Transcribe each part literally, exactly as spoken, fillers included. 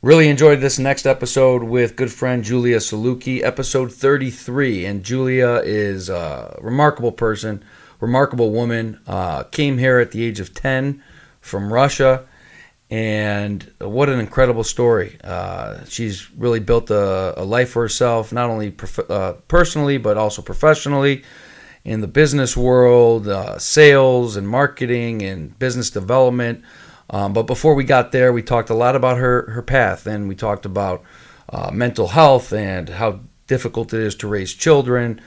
Really enjoyed this next episode with good friend Julia Solooki, episode thirty-three. And Julia is a remarkable person, remarkable woman. Uh, came here at the age of ten from Russia. And what an incredible story. Uh, she's really built a, a life for herself, not only prof- uh, personally, but also professionally in the business world, uh, sales and marketing and business development. Um, but before we got there, we talked a lot about her, her path, and we talked about uh, mental health and how difficult it is to raise children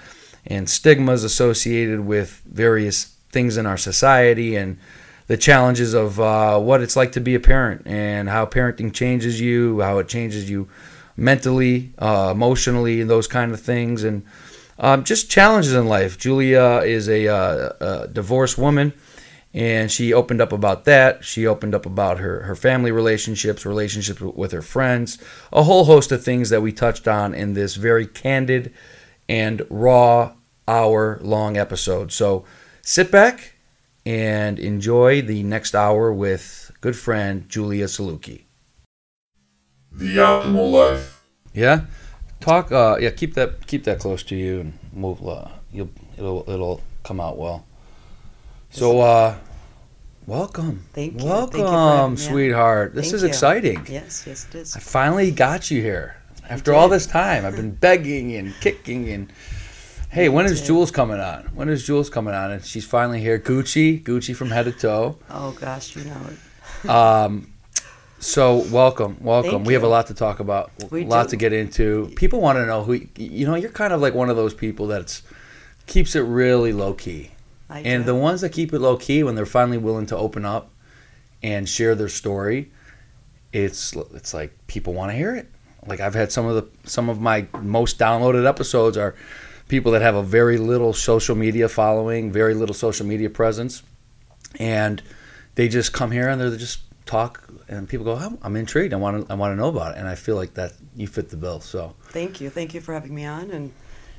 and stigmas associated with various things in our society and the challenges of uh, what it's like to be a parent and how parenting changes you, how it changes you mentally, uh, emotionally, and those kind of things, and um, just challenges in life. Julia is a, uh, a divorced woman, and she opened up about that. She opened up about her, her family relationships, relationships with her friends, a whole host of things that we touched on in this very candid and raw hour-long episode. So sit back and enjoy the next hour with good friend Julia Solooki. The optimal life. Yeah, talk. Uh, yeah, keep that keep that close to you, and we'll, uh, you'll it'll it'll come out well. So, uh, welcome. Thank you. Welcome, Thank you for, sweetheart. Yeah. This Thank is you. Exciting. Yes, yes, it is. I finally got you here after all this time. I've been begging and kicking and. Hey, when is Jules coming on? When is Jules coming on? And she's finally here. Gucci, Gucci from head to toe. Oh, gosh, you know it. um, so welcome, welcome. Thank we you. Have a lot to talk about, we a lot do. To get into. People want to know who, you know, you're kind of like one of those people that's keeps it really low-key. I and do. The ones that keep it low-key, when they're finally willing to open up and share their story, it's it's like people want to hear it. Like I've had some of the some of my most downloaded episodes are people that have a very little social media following, very little social media presence, and they just come here and they just talk, and people go, "I'm, I'm intrigued. I want to. I want to know about it." And I feel like that you fit the bill. So thank you, thank you for having me on, and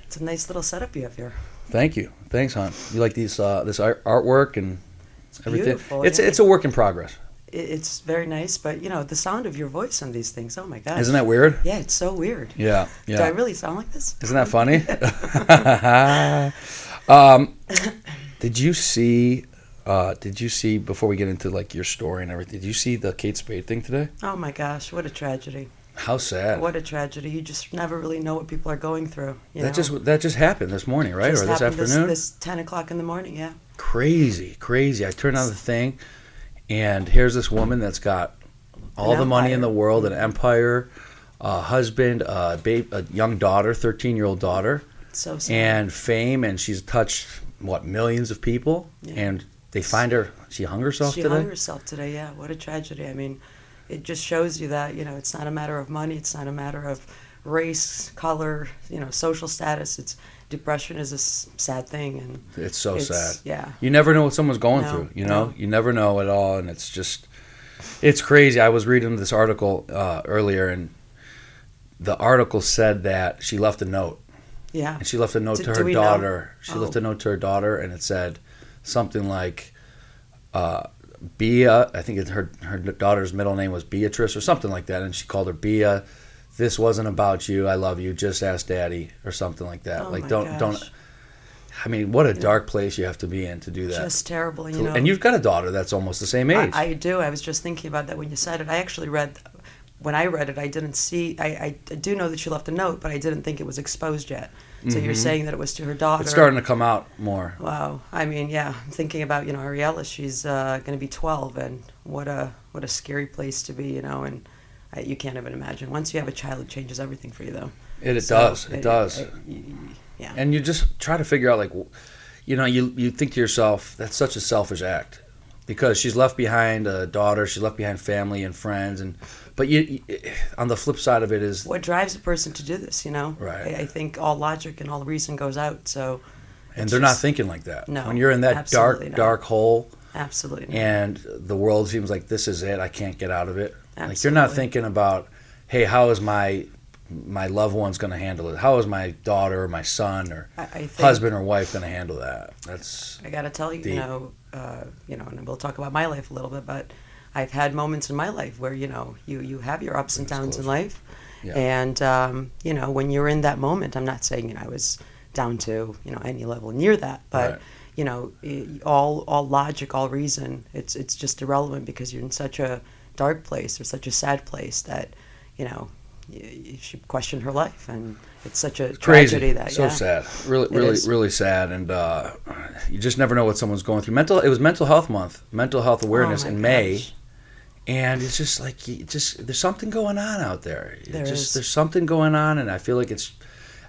it's a nice little setup you have here. Thank you, thanks, hon. You like these uh, this art, artwork and everything. Beautiful, it's yeah. it's a work in progress. It's very nice, but you know the sound of your voice on these things. Oh my God! Isn't that weird? Yeah, it's so weird. Yeah, yeah. Do I really sound like this? Isn't that funny? um, did you see? Uh, did you see before we get into like your story and everything? Did you see the Kate Spade thing today? Oh my gosh! What a tragedy! How sad! What a tragedy! You just never really know what people are going through. You that know? just that just happened this morning, right, just or this afternoon? This, this ten o'clock in the morning. Yeah. Crazy, crazy! I turned on the thing. And here's this woman that's got all the money in the world, an empire, a husband, a, babe, a young daughter, thirteen-year-old daughter, so sad. And fame. And she's touched, what, millions of people? Yeah. And they find her, she hung herself she today? She hung herself today, yeah. What a tragedy. I mean, it just shows you that, you know, it's not a matter of money. It's not a matter of race, color, you know, social status. It's depression is a s- sad thing, and it's so it's, sad. Yeah, you never know what someone's going no, through. You know, no. you never know at all, and it's just, it's crazy. I was reading this article uh, earlier, and the article said that she left a note. Yeah, and she left a note do, to her daughter. Know? She oh. left a note to her daughter, and it said something like, uh, "Bia." I think it, her her daughter's middle name was Beatrice or something like that, and she called her Bia. This wasn't about you. I love you. Just ask Daddy or something like that. Oh like don't gosh. don't. I mean, what a dark place you have to be in to do that. Just terrible, you to, know. And you've got a daughter that's almost the same age. I, I do. I was just thinking about that when you said it. I actually read when I read it. I didn't see. I, I do know that she left a note, but I didn't think it was exposed yet. So mm-hmm. you're saying that it was to her daughter. It's starting to come out more. Wow. I mean, yeah. I'm thinking about you know Ariella. She's uh, going to be twelve, and what a what a scary place to be. You know and. You can't even imagine. Once you have a child, it changes everything for you, though. It, it so does. It, it does. It, it, yeah. And you just try to figure out, like, you know, you you think to yourself, that's such a selfish act, because she's left behind a daughter, she's left behind family and friends, and but you, you on the flip side of it is what drives a person to do this, you know. Right. I, I think all logic and all reason goes out. So. And they're just, not thinking like that. No. When you're in that dark, not. dark hole. Absolutely. And the world seems like this is it. I can't get out of it. Absolutely. Like you're not thinking about, hey, how is my my loved one's going to handle it? How is my daughter or my son or I, I think, husband or wife going to handle that? That's I got to tell you, deep. you know, uh, you know, and we'll talk about my life a little bit, but I've had moments in my life where, you know, you, you have your ups and downs in life. Yeah. And, um, you know, when you're in that moment, I'm not saying, you know, I was down to, you know, any level near that, but, right. you know, all all logic, all reason, it's it's just irrelevant because you're in such a dark place or such a sad place that, you know, she questioned her life, and it's such a it's tragedy that so yeah. sad, really, really, really sad, and uh, you just never know what someone's going through. Mental, it was Mental Health Month, Mental Health Awareness oh in gosh. May, and it's just like, you just there's something going on out there. There just, is. There's something going on, and I feel like it's,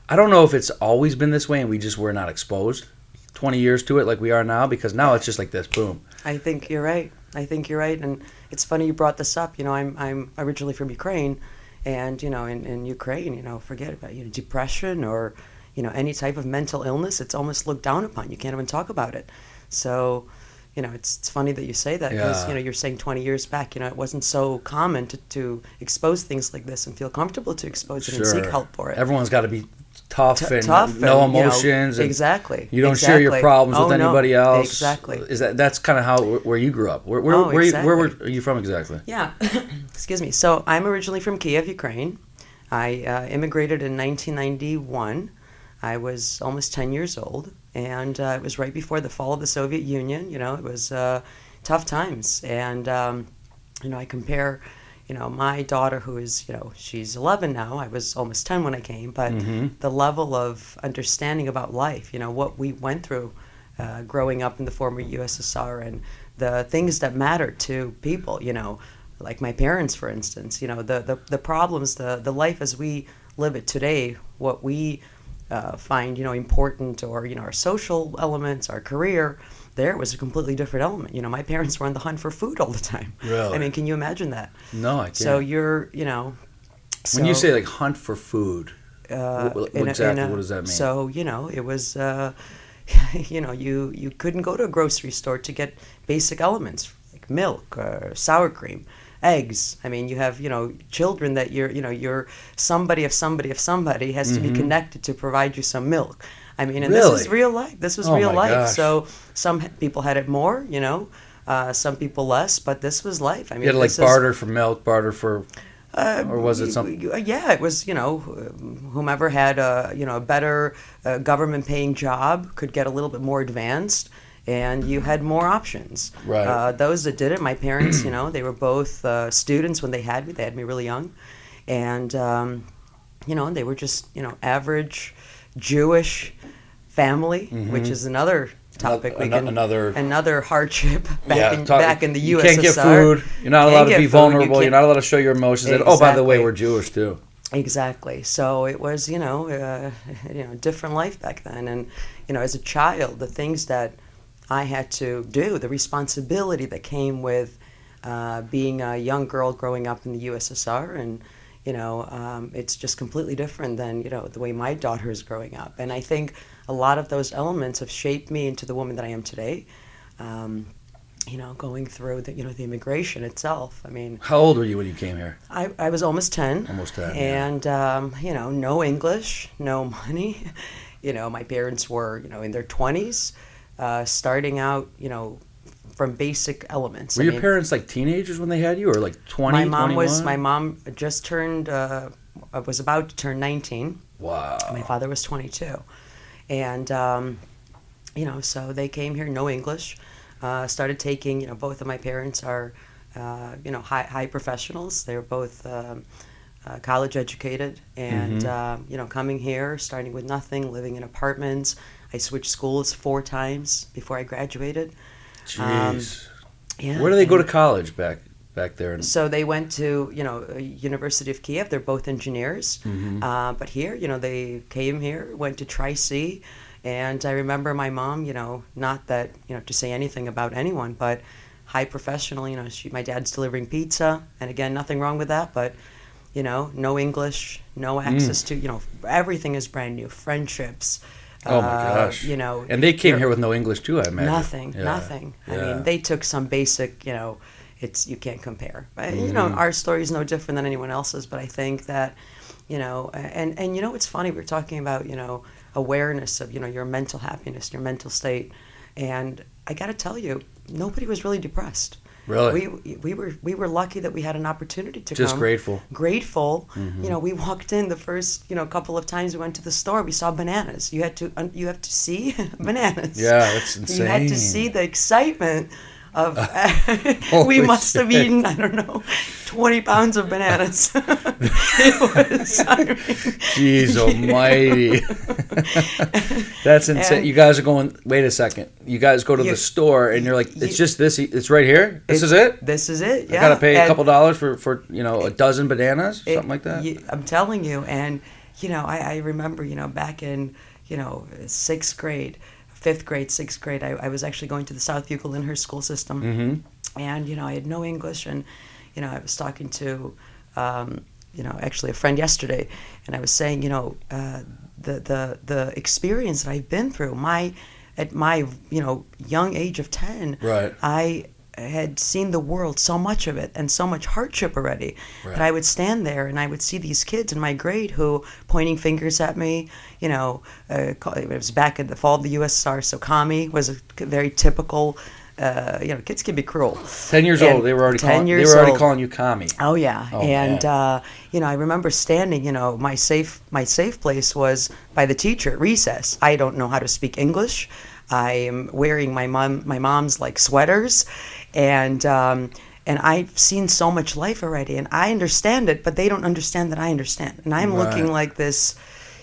I don't know if it's always been this way, and we just were not exposed twenty years to it like we are now, because now it's just like this, boom. I think you're right. I think you're right, and it's funny you brought this up. You know, I'm I'm originally from Ukraine. And, you know, in, in Ukraine, you know, forget about you know, depression or, you know, any type of mental illness. It's almost looked down upon. You can't even talk about it. So, you know, it's it's funny that you say that because, yeah. you know, you're saying twenty years back, you know, it wasn't so common to, to expose things like this and feel comfortable to expose it sure. and seek help for it. Everyone's got to be tough T- and tough no and, emotions. You know, exactly. And you don't exactly. share your problems oh, with anybody no. else. Exactly. Is that That's kind of how where you grew up. Where where, oh, where, exactly. you, where were, are you from exactly? Yeah. Excuse me. So I'm originally from Kyiv, Ukraine. I uh, immigrated in nineteen ninety-one. I was almost ten years old, and uh, it was right before the fall of the Soviet Union. You know, it was uh, tough times, and um, you know, I compare. You know, my daughter, who is, you know, she's eleven now. I was almost ten when I came, but mm-hmm. the level of understanding about life, you know, what we went through uh, growing up in the former U S S R and the things that matter to people, you know, like my parents, for instance, you know, the, the, the problems, the, the life as we live it today, what we uh, find, you know, important or, you know, our social elements, our career. There was a completely different element. You know, my parents were on the hunt for food all the time. Really? I mean, can you imagine that? No, I can't. So you're, you know. So, when you say like hunt for food, uh, what, what exactly a, what does that mean? So, you know, it was, uh, you know, you, you couldn't go to a grocery store to get basic elements like milk or sour cream, eggs. I mean, you have, you know, children that you're, you know, you're somebody of somebody of somebody has mm-hmm. to be connected to provide you some milk. I mean, and really? This is real life. This was oh real life. Gosh. So some people had it more, you know, uh, some people less, but this was life. I mean, you had to like barter is, for milk, barter for, uh, or was it something? Yeah, it was, you know, whomever had a, you know, a better uh, government paying job could get a little bit more advanced and you had more options. Right. Uh, those that did it, my parents, you know, they were both uh, students when they had me. They had me really young. And, um, you know, they were just, you know, average Jewish family, mm-hmm. which is another topic. Another, we can, another, another hardship back, yeah, in, talk, back in the U S S R. You can't get food. You're not allowed to be vulnerable. You you're not allowed to show your emotions. Exactly. And, oh, by the way, we're Jewish too. Exactly. So it was, you know, uh, you know, different life back then. And, you know, as a child, the things that I had to do, the responsibility that came with uh, being a young girl growing up in the U S S R and, you know, um, it's just completely different than, you know, the way my daughter is growing up. And I think a lot of those elements have shaped me into the woman that I am today. Um, you know, going through the, you know, the immigration itself. I mean. How old were you when you came here? I, I was almost ten. Almost ten. And, yeah. um, you know, no English, no money. You know, my parents were, you know, in their twenties, uh, starting out, you know, from basic elements. Were I your mean, parents like teenagers when they had you, or like twenty? My mom twenty-one? was. My mom just turned. Uh, was about to turn nineteen. Wow. My father was twenty-two, and um, you know, so they came here, no English. Uh, started taking. You know, both of my parents are, uh, you know, high high professionals. They were both um, uh, college educated, and mm-hmm. uh, you know, coming here, starting with nothing, living in apartments. I switched schools four times before I graduated. Jeez. Um, yeah, where do they go to college back back there? So they went to, you know, University of Kyiv. They're both engineers. Mm-hmm. Uh, but here, you know, they came here, went to Tri-C. And I remember my mom, you know, not that, you know, to say anything about anyone, but high professional, you know, she, my dad's delivering pizza. And again, nothing wrong with that. But, you know, no English, no access mm. to, you know, everything is brand new. Friendships. Oh my gosh! Uh, you know, and they came here with no English too. I imagine nothing, yeah. nothing. Yeah. I mean, they took some basic. You know, it's you can't compare. But, mm. You know, our story is no different than anyone else's. But I think that, you know, and and you know, it's funny. We were talking about, you know, awareness of, you know, your mental happiness, your mental state, and I got to tell you, nobody was really depressed. Really, we we were we were lucky that we had an opportunity to just come. grateful, grateful. Mm-hmm. You know, we walked in the first you know couple of times we went to the store, we saw bananas. You had to you have to see bananas. Yeah, that's insane. You had to see the excitement of we must shit. have eaten I don't know twenty pounds of bananas. It was, I mean, Jeez almighty. That's insane. And you guys are going, wait a second. You guys go to the store and you're like, it's you, just this. It's right here. This it, is it. This is it. Yeah. I gotta pay and a couple dollars for, for you know a dozen bananas, it, something like that. You, I'm telling you, and you know I, I remember you know back in you know sixth grade. Fifth grade, sixth grade, I, I was actually going to the South Euclid in her school system, mm-hmm. and you know I had no English, and you know I was talking to, um, you know, actually a friend yesterday, and I was saying, you know, uh, the the the experience that I've been through, my at my you know young age of ten, right. I had seen the world, so much of it, and so much hardship already, right. that I would stand there and I would see these kids in my grade who pointing fingers at me, you know, uh, it was back in the fall of the U S S R, so commie was a very typical, uh, you know, kids can be cruel. Ten years and old, they were already, calling, they were already old, calling you commie. Oh, yeah. Oh, and, uh, you know, I remember standing, you know, my safe, my safe place was by the teacher at recess. I don't know how to speak English. I am wearing my mom, my mom's like sweaters, and um, and I've seen so much life already, and I understand it, but they don't understand that I understand, and I'm right. looking like this.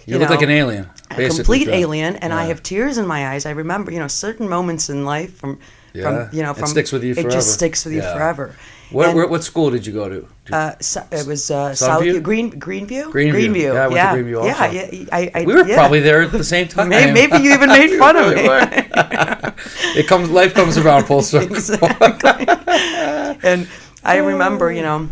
You, you look know, like an alien, a complete John. alien, and right. I have tears in my eyes. I remember, you know, certain moments in life from, yeah. from you know, from it sticks with you. Forever. It just sticks with yeah. you forever. What and, where, what school did you go to? You, uh, so, it was uh, South Green Greenview. Greenview. Greenview. Yeah, I went yeah. to Greenview also. Yeah, yeah, I, I, we were yeah. probably there at the same time. Maybe, maybe you even made fun of me. It comes, life comes around full circle. Exactly. And I remember, you know,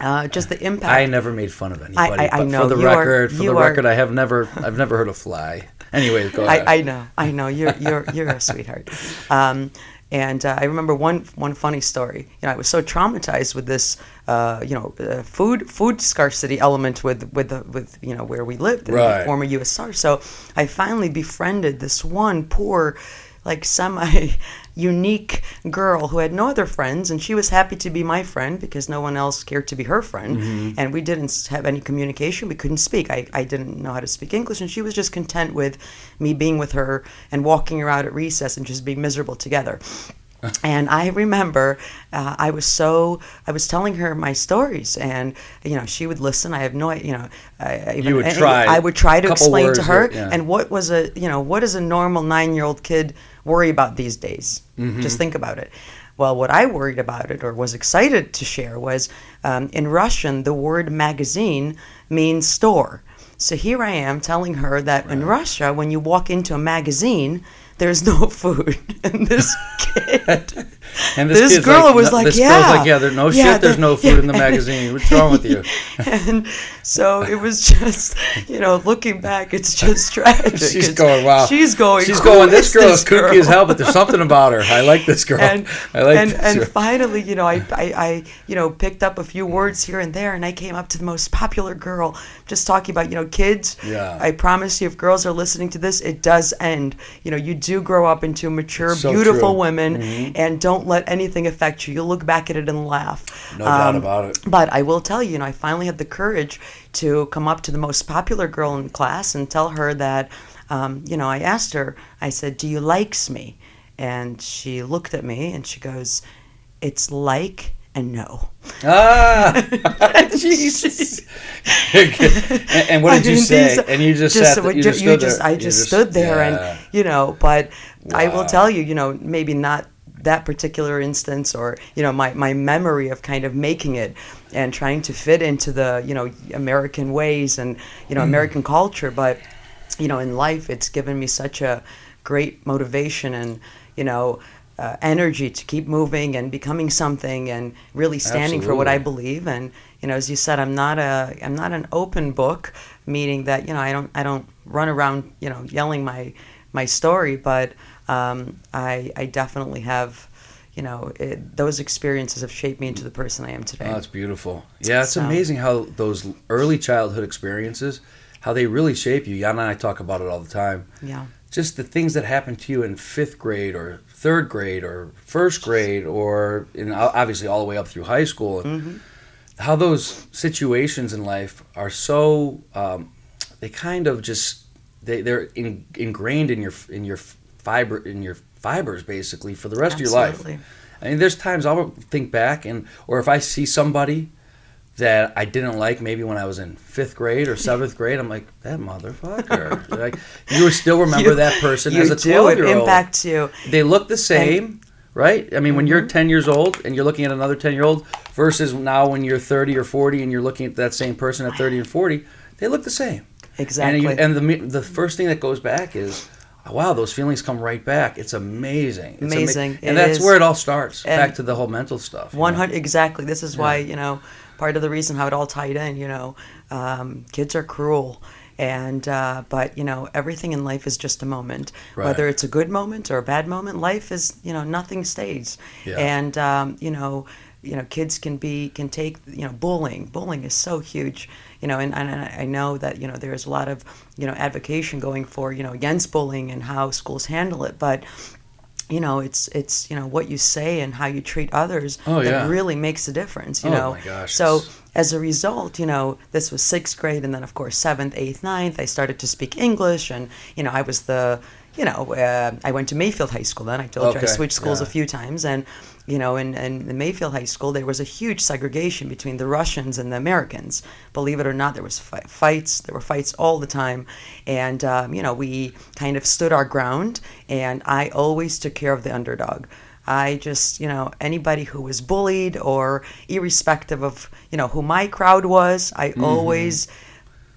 uh, just the impact. I never made fun of anybody. I, I, I know. For the you record, are, for the are, record, I have never, I've never heard a fly. Anyways, go ahead. I, I know, I know. You're you're you're a sweetheart. Um, And uh, I remember one one funny story. You know, I was so traumatized with this, uh, you know, uh, food food scarcity element with with the, with you know where we lived in right. the former U S S R. So I finally befriended this one poor, like semi unique girl who had no other friends, and she was happy to be my friend because no one else cared to be her friend. Mm-hmm. And we didn't have any communication. We couldn't speak. I, I didn't know how to speak English, and she was just content with me being with her and walking her out at recess and just being miserable together. And I remember uh, I was so I was telling her my stories, and you know she would listen. I have no, you know, I, even, you would try. I would try to explain to her, or, yeah. and what was a, you know, what does a normal nine-year-old kid worry about these days? Mm-hmm. Just think about it. Well, what I worried about it or was excited to share was um, in Russian, the word magazine means store. So here I am telling her that right. in Russia, when you walk into a magazine, there's no food. And this kid, and this, this girl like, was no, like, this yeah. Girl's like, yeah, there's no yeah, shit, there's no food yeah. in the magazine. What's wrong with you? And so it was just, you know, looking back, it's just tragic. She's it's, going, wow. She's going, She's going, this girl is kooky as hell, but there's something about her. I like this girl. And, I like and, this and girl. Finally, you know, I, I, I, you know, picked up a few words here and there, and I came up to the most popular girl, just talking about, you know, kids. Yeah. I promise you, if girls are listening to this, it does end. You know, you do. Do grow up into mature, so beautiful true. women, mm-hmm. and don't let anything affect you. You'll look back at it and laugh. No um, doubt about it. But I will tell you, you know, I finally had the courage to come up to the most popular girl in class and tell her that, um, you know, I asked her, I said, "Do you likes me?" And she looked at me and she goes, "It's like and no." Ah, Jesus. and, and what did I you mean, say? These, and you just, just sat, you just you stood just, there. I just, just stood there, yeah. and you know. But wow. I will tell you, you know, maybe not that particular instance, or you know, my my memory of kind of making it and trying to fit into the you know American ways and you know mm. American culture. But you know, in life, it's given me such a great motivation, and you know. Uh, energy to keep moving and becoming something and really standing Absolutely. for what I believe. And you know, as you said, I'm not a I'm not an open book, meaning that you know I don't I don't run around you know yelling my my story, but um, I I definitely have you know it, those experiences have shaped me into the person I am today. Oh, that's beautiful. Yeah, it's so amazing how those early childhood experiences, how they really shape you. Yana and I talk about it all the time. Yeah. just the things that happen to you in fifth grade or third grade or first grade or in, obviously all the way up through high school, mm-hmm. how those situations in life are so, um, they kind of just, they, they're in, ingrained in your in your fiber in your fibers basically for the rest Absolutely. Of your life. I mean, there's times I'll think back, and or if I see somebody that I didn't like maybe when I was in fifth grade or seventh grade, I'm like, that motherfucker. Like, you still remember you, that person as a twelve-year-old. It impacts you. They look the same, and, right? I mean, mm-hmm. when you're ten years old and you're looking at another ten-year-old versus now when you're thirty or forty and you're looking at that same person at thirty and forty, they look the same. Exactly. And, you, and the the first thing that goes back is, wow, those feelings come right back. It's amazing. It's amazing. Ama- and it that's is. Where it all starts, and back to the whole mental stuff. one hundred, exactly. This is yeah. why, you know, part of the reason how it all tied in, you know, um, kids are cruel. And, uh, but, you know, everything in life is just a moment. Right. Whether it's a good moment or a bad moment, life is, you know, nothing stays. Yeah. And, um, you know, you know, kids can be, can take, you know, bullying. Bullying is so huge, you know, and, and I know that, you know, there's a lot of, you know, advocation going for, you know, against bullying and how schools handle it. But, you know, it's, it's, you know, what you say and how you treat others oh, that yeah. really makes a difference, you oh, know. My gosh. So as a result, you know, this was sixth grade and then, of course, seventh, eighth, ninth, I started to speak English and, you know, I was the, you know, uh, I went to Mayfield High School then. I told okay. you I switched schools yeah. a few times. And, you know, in, in the Mayfield High School, there was a huge segregation between the Russians and the Americans. Believe it or not, there was fi- fights. There were fights all the time. And, um, you know, we kind of stood our ground. And I always took care of the underdog. I just, you know, anybody who was bullied or irrespective of, you know, who my crowd was, I mm-hmm. always...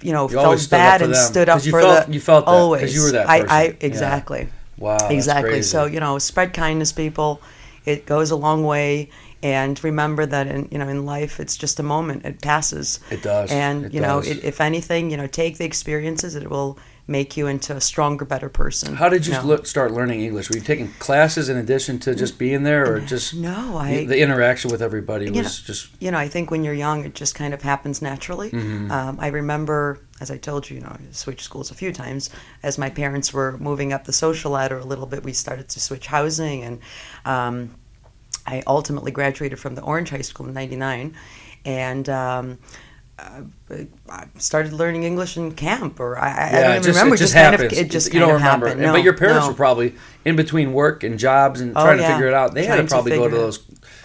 You know, you felt bad and stood up for, stood up for felt, the you felt that, always. Because you were that person. I, I exactly. Yeah. Wow. Exactly. So you know, spread kindness, people. It goes a long way, and remember that in you know in life, it's just a moment. It passes. It does. And it you does. know, it, if anything, you know, take the experiences. It will make you into a stronger, better person. How did you, you know? look, start learning English? Were you taking classes in addition to just being there, or just no? I the interaction with everybody was know, just you know. I think when you're young, it just kind of happens naturally. Mm-hmm. Um, I remember, as I told you, you know, I switched schools a few times. As my parents were moving up the social ladder a little bit, we started to switch housing, and um, I ultimately graduated from the Orange High School in ninety-nine, and. Um, Uh, I started learning English in camp, or I, yeah, I don't even just, remember. It just, just kind happens. Of, it just you kind don't of remember. Happened. No, but your parents no. were probably in between work and jobs and oh, trying yeah. to figure it out. They trying had to probably to go to those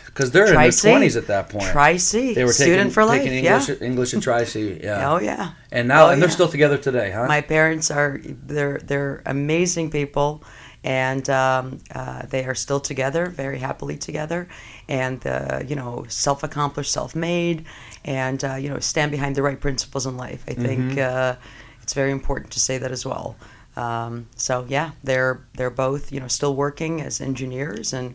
because they're Tri-C. In their twenties at that point. Tri-C, they were taking, student for life, taking English, yeah. English at Tri-C. Yeah. Oh yeah. And now, oh, and they're yeah. still together today, huh? My parents are they're they're amazing people. And um, uh, they are still together, very happily together, and uh, you know, self-accomplished, self-made, and uh, you know, stand behind the right principles in life. I think mm-hmm. uh, it's very important to say that as well. Um, so yeah, they're they're both you know still working as engineers and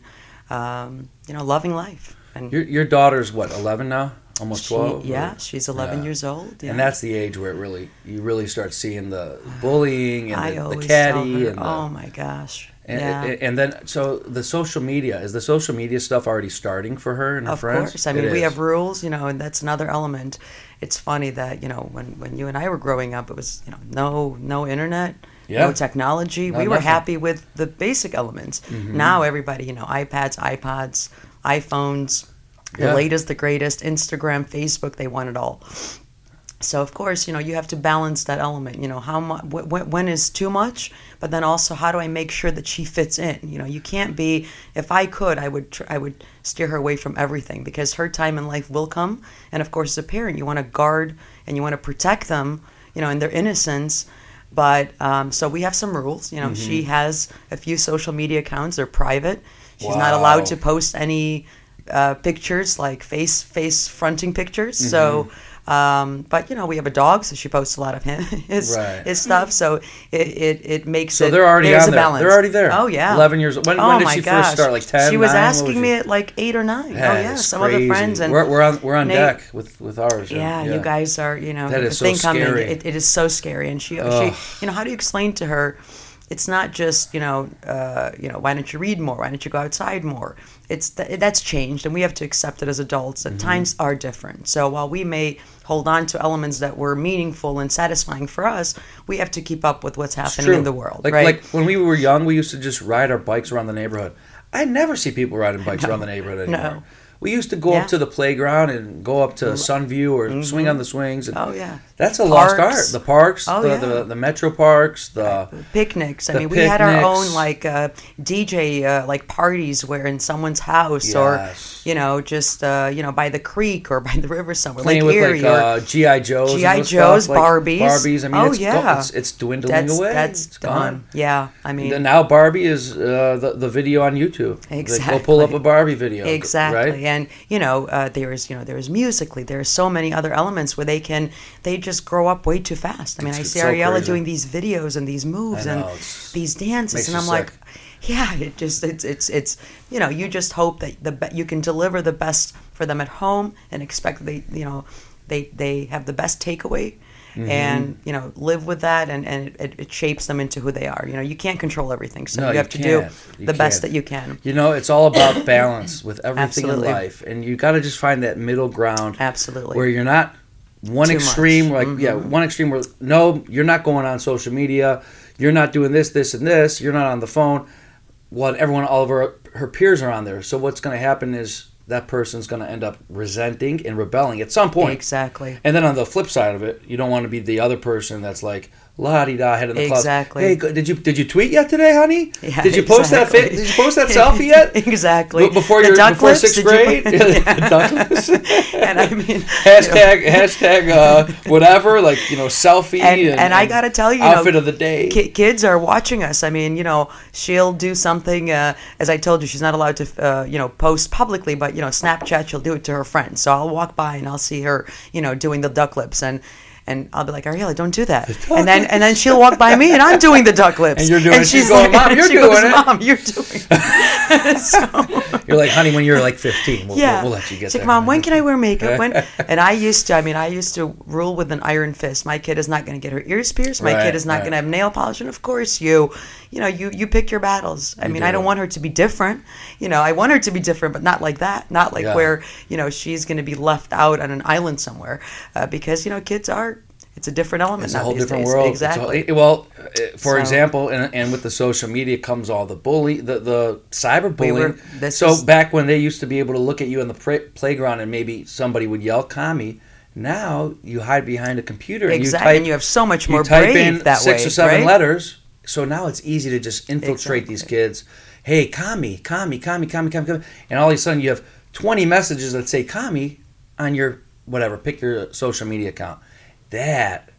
um, you know loving life. And your your daughter's what, eleven now? Almost twelve. She, yeah, or, she's eleven yeah. years old. Yeah. And that's the age where it really you really start seeing the bullying and the, the caddy and the, oh my gosh. And, yeah. and, and then so the social media is the social media stuff already starting for her and her of friends? Of course. I mean, it we is. Have rules, you know, and that's another element. It's funny that, you know, when, when you and I were growing up, it was, you know, no no internet. Yeah. No technology. Not we were nothing. Happy with the basic elements. Mm-hmm. Now everybody, you know, iPads, iPods, iPhones, the yeah. latest, the greatest, Instagram, Facebook, they want it all. So, of course, you know, you have to balance that element. You know, how mu- wh- when is too much? But then also, how do I make sure that she fits in? You know, you can't be, if I could, I would tr- I would steer her away from everything because her time in life will come. And, of course, as a parent, you want to guard and you want to protect them, you know, in their innocence. But um, so we have some rules. You know, mm-hmm. she has a few social media accounts. They're private. She's wow. not allowed to post any... Uh, pictures like face face fronting pictures. Mm-hmm. So, um, but you know we have a dog, so she posts a lot of him, his right. his stuff. So it it, it makes so it. So they're already there's on a there. Balance. They're already there. Oh yeah. Eleven years old. When, oh, when did my she gosh. First start? Like ten. She was nine? Asking was me at like eight or nine. That oh yeah. Some crazy. Other friends and we're, we're on we're on Nate, deck with, with ours. Yeah, yeah, you guys are you know that is the so thing scary. Coming. It, it is so scary, and she Ugh. she you know how do you explain to her? It's not just, you know, uh, you know, why don't you read more? Why don't you go outside more? It's th- that's changed, and we have to accept it as adults that mm-hmm. times are different. So while we may hold on to elements that were meaningful and satisfying for us, we have to keep up with what's happening in the world. Like, right? Like when we were young, we used to just ride our bikes around the neighborhood. I never see people riding bikes no. around the neighborhood anymore. No. We used to go yeah. up to the playground and go up to Sunview or mm-hmm. swing on the swings. And oh, yeah. That's a parks. lost art. The parks, oh, the, yeah. the the metro parks, the... Picnics. I the mean, picnics. We had our own, like, uh, D J, uh, like, parties where in someone's house yes. or, you know, just, uh, you know, by the creek or by the river somewhere. Playing like with, Erie, like, uh, G I. Joe's. G I. Joe's, like Barbies. Barbies. I mean, oh, it's, yeah. go- it's, it's dwindling that's, away. That's it's gone. gone. Yeah, I mean... And now Barbie is uh, the, the video on YouTube. Exactly. Like, we'll pull up a Barbie video. Exactly. Right? And, you know, uh, there is, you know, there is Musical.ly. There are so many other elements where they can, they just grow up way too fast. I mean, it's, I see so Ariella crazy. doing these videos and these moves and these dances. And I'm like, sick. yeah, it just, it's, it's, it's, you know, you just hope that the be- you can deliver the best for them at home and expect that they, you know, they, they have the best takeaway. Mm-hmm. And, you know, live with that, and, and it, it shapes them into who they are. You know, you can't control everything, so no, you have you to do you the can't. best that you can. You know, it's all about balance with everything Absolutely. in life, and you got to just find that middle ground. Absolutely. Where you're not one Too extreme, much. like mm-hmm. yeah, one extreme where no, you're not going on social media, you're not doing this, this, and this, you're not on the phone. Well, everyone, all of her, her peers are on there, so what's going to happen is that person's going to end up resenting and rebelling at some point. Exactly. And then on the flip side of it, you don't want to be the other person that's like, la-di-da, head in the exactly. closet. Exactly. Hey, did you did you tweet yet today, honey? Yeah, did you exactly. post that fit? Did you post that selfie yet? Exactly. B- before your before lips, sixth grade. You, and I mean hashtag you know. hashtag uh, whatever, like, you know, selfie and, and, and I gotta tell you, outfit you know, of the day. Ki- kids are watching us. I mean, you know, she'll do something. Uh, as I told you, she's not allowed to uh, you know post publicly, but you know, Snapchat, she'll do it to her friends. So I'll walk by and I'll see her, you know, doing the duck lips and. And I'll be like, Ariella, don't do that. And then and then she'll walk by me, and I'm doing the duck lips. And you're doing and it. She's, she's going, like, Mom, you're doing goes, it. Mom, you're doing it. So, you're like, honey, when you're like fifteen, we'll, yeah. we'll, we'll let you get she's there. Like, Mom, when can I wear makeup? When? And I used to, I mean, I used to rule with an iron fist. My kid is not going to get her ears pierced. My right, kid is not right. going to have nail polish. And of course, you, you know, you, you pick your battles. I you mean, do. I don't want her to be different. You know, I want her to be different, but not like that. Not like yeah. where, you know, she's going to be left out on an island somewhere uh, because, you know, kids are. It's a different element. It's a whole different days. world. Exactly. It's all, well, for so, example, and, and with the social media comes all the bully, the, the cyberbullying. We were, so is, back when they used to be able to look at you in the pra- playground and maybe somebody would yell "commie," now you hide behind a computer and exactly. you type. And you have so much more you type brave in that six way, or seven right? letters. So now it's easy to just infiltrate exactly. these kids. Hey, commie, commie, commie, commie, commie, commie, and all of a sudden you have twenty messages that say "commie" on your whatever. Pick your social media account. That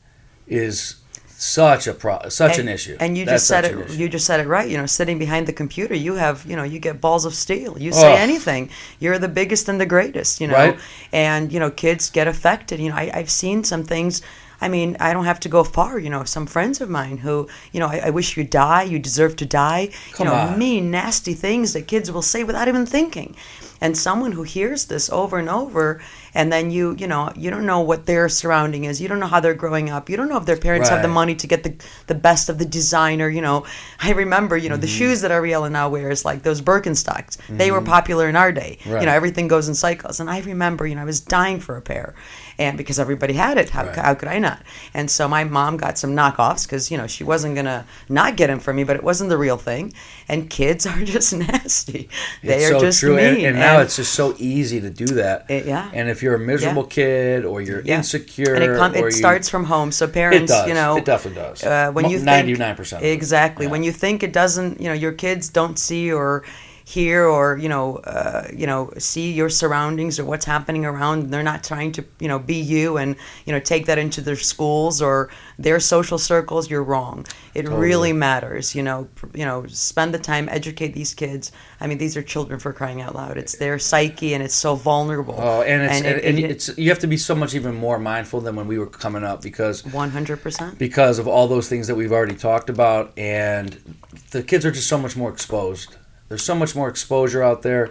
is such a pro- such and, an issue. And you just That's said it. You just said it right. You know, sitting behind the computer, you have you know you get balls of steel. You say oh. anything. You're the biggest and the greatest. You know, right? And you know kids get affected. You know, I, I've seen some things. I mean, I don't have to go far. You know, some friends of mine who you know I, I wish you die. You deserve to die. Come you know, on. mean, nasty things that kids will say without even thinking. And someone who hears this over and over, and then you, you know, you don't know what their surrounding is. You don't know how they're growing up. You don't know if their parents right. have the money to get the the best of the designer. You know, I remember, you know, mm-hmm. the shoes that Ariella now wears, like those Birkenstocks. Mm-hmm. They were popular in our day. Right. You know, everything goes in cycles. And I remember, you know, I was dying for a pair, and because everybody had it, how right. how could I not? And so my mom got some knockoffs because you know she wasn't gonna not get them for me, but it wasn't the real thing. And kids are just nasty. They it's are so just true. mean. And, and now it's just so easy to do that. It, yeah. And if you're a miserable yeah. kid or you're yeah. insecure. And it, com- or it you, starts from home. So parents, it does. you know. It definitely does. Uh, when you ninety-nine percent think, exactly. Yeah. When you think it doesn't, you know, your kids don't see or hear or, you know, uh, you know, see your surroundings or what's happening around. They're not trying to, you know, be you and, you know, take that into their schools or their social circles. You're wrong. It totally. really matters, you know, you know, spend the time, educate these kids. I mean, these are children for crying out loud. It's their psyche and it's so vulnerable. Oh, and it's, and, and, it, and it, it's you have to be so much even more mindful than when we were coming up because one hundred percent because of all those things that we've already talked about. And the kids are just so much more exposed. There's so much more exposure out there.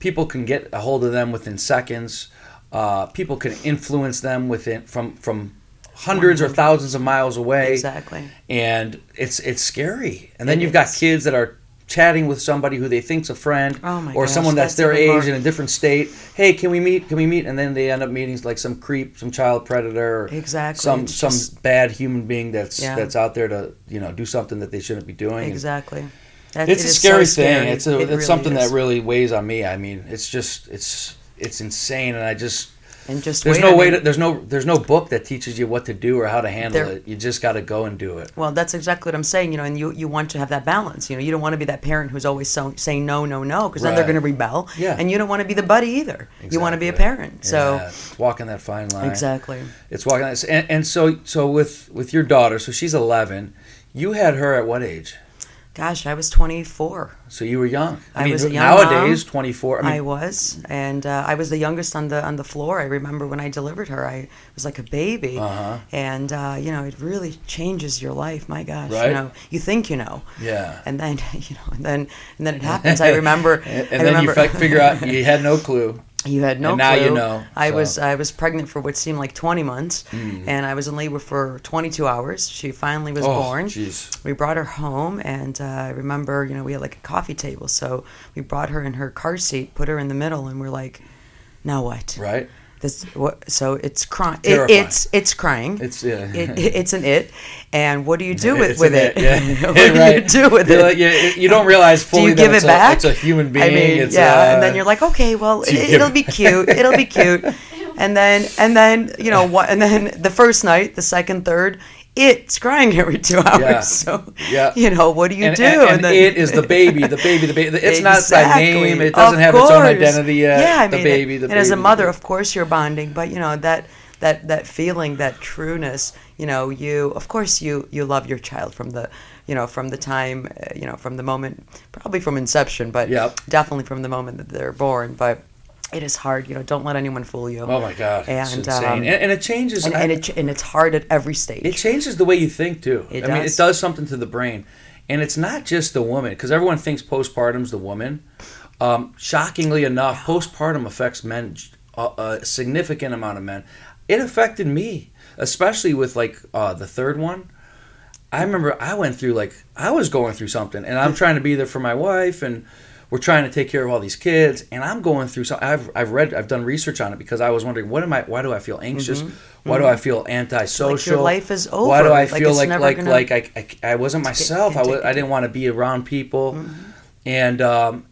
People can get a hold of them within seconds. Uh, people can influence them within from from hundreds or thousands of miles away. Exactly. And it's it's scary. And then it you've is. got kids that are chatting with somebody who they think's a friend oh my or gosh, someone that's, that's their age in a different state. Hey, can we meet? Can we meet? And then they end up meeting like some creep, some child predator, exactly. some just, some bad human being that's yeah. that's out there to, you know, do something that they shouldn't be doing. Exactly. That, it's it a scary so thing. Scary. It's a, it it's really something is. that really weighs on me. I mean, it's just it's it's insane, and I just and just there's wait, no I mean, way to, there's no there's no book that teaches you what to do or how to handle there, it. You just got to go and do it. Well, that's exactly what I'm saying. You know, and you, you want to have that balance. You know, you don't want to be that parent who's always so, saying no, no, no, because right. then they're going to rebel. Yeah. And you don't want to be the buddy either. Exactly. You want to be a parent. So yeah. walking that fine line. Exactly. It's walking that, and, and so so with with your daughter. So she's eleven. You had her at what age? Gosh, I was twenty-four. So you were young. I, I mean, was a young nowadays mom. twenty-four. I, mean, I was, and uh, I was the youngest on the on the floor. I remember when I delivered her, I was like a baby, uh-huh. and uh, you know, it really changes your life. My gosh, right? You know, you think you know, yeah, and then you know, and then and then it happens. I remember, and, and I then remember. you figure out you had no clue. You had no and now clue. You know. I so. was I was pregnant for what seemed like twenty months, mm-hmm. and I was in labor for twenty-two hours. She finally was oh, born. Geez. We brought her home, and uh, I remember, you know, we had like a coffee table, so we brought her in her car seat, put her in the middle, and we're like, now what? Right. This what? So it's crying. It, it's it's crying. It's yeah. It, it's an it. And what do you do with, with it? it? Yeah. What yeah, right. do you do with you're it? Like, you, you don't realize fully. Do you that give it's it a, back? It's a human being. I mean, it's yeah. A, and then you're like, okay, well, it, it'll be cute. It'll be cute. And then and then you know what? And then the first night, the second, third. It's crying every two hours, yeah. so yeah. you know, what do you and, do? And, and, and then, it is the baby, the baby, the baby. It's exactly. not by name. It doesn't of have course. its own identity yet. Yeah, I the mean, baby, the and baby, as a mother, of course, you're bonding, but you know that that that feeling, that trueness. You know, you of course you you love your child from the. You know, from the time, you know, from the moment, probably from inception, but yep. definitely from the moment that they're born, but. It is hard, you know. Don't let anyone fool you. Oh my God, and, it's insane, um, and, and it changes, and, and, it, and it's hard at every stage. It changes the way you think too. It I does. mean, it does something to the brain, and it's not just the woman because everyone thinks postpartum's the woman. Um, shockingly enough, postpartum affects men uh, a significant amount of men. It affected me, especially with like uh, the third one. I remember I went through like I was going through something, and I'm trying to be there for my wife and. We're trying to take care of all these kids, and I'm going through. So I've I've read, I've done research on it because I was wondering, what am I? Why do I feel anxious? Mm-hmm. Why do I feel antisocial? Like your life is over. Why do I feel like like like, like I, I I wasn't myself? It, I was, I didn't want to be around people, mm-hmm. and um,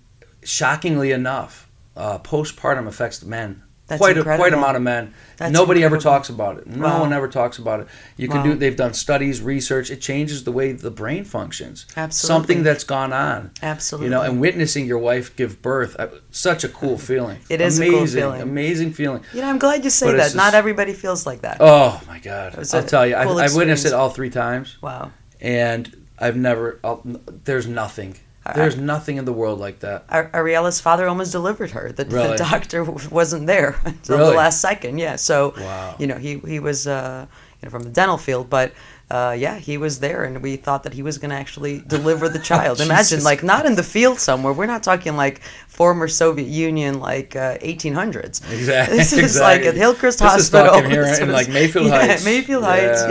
shockingly enough, uh, postpartum affects men. That's quite incredible. a quite amount of men. That's Nobody incredible. ever talks about it. No wow. one ever talks about it. You can wow. do. They've done studies, research. It changes the way the brain functions. Absolutely. Something that's gone on. Absolutely. You know, and witnessing your wife give birth, such a cool feeling. It is amazing, a cool feeling. Amazing feeling. You know, I'm glad you say but that. Just, Not everybody feels like that. Oh my God! I'll tell you, cool I've, I've witnessed it all three times. Wow. And I've never. I'll, there's nothing. There's nothing in the world like that. Ariella's father almost delivered her. The, really? the doctor wasn't there until really? the last second. Yeah, so wow. you know he he was uh, you know, from the dental field, but uh, yeah, he was there, and we thought that he was going to actually deliver the child. Imagine, like not in the field somewhere. We're not talking like former Soviet Union, like uh, eighteen hundreds. Exactly. This is exactly. like at Hillcrest this Hospital. This is here this in was, like Mayfield yeah, Heights. Mayfield yeah. Heights.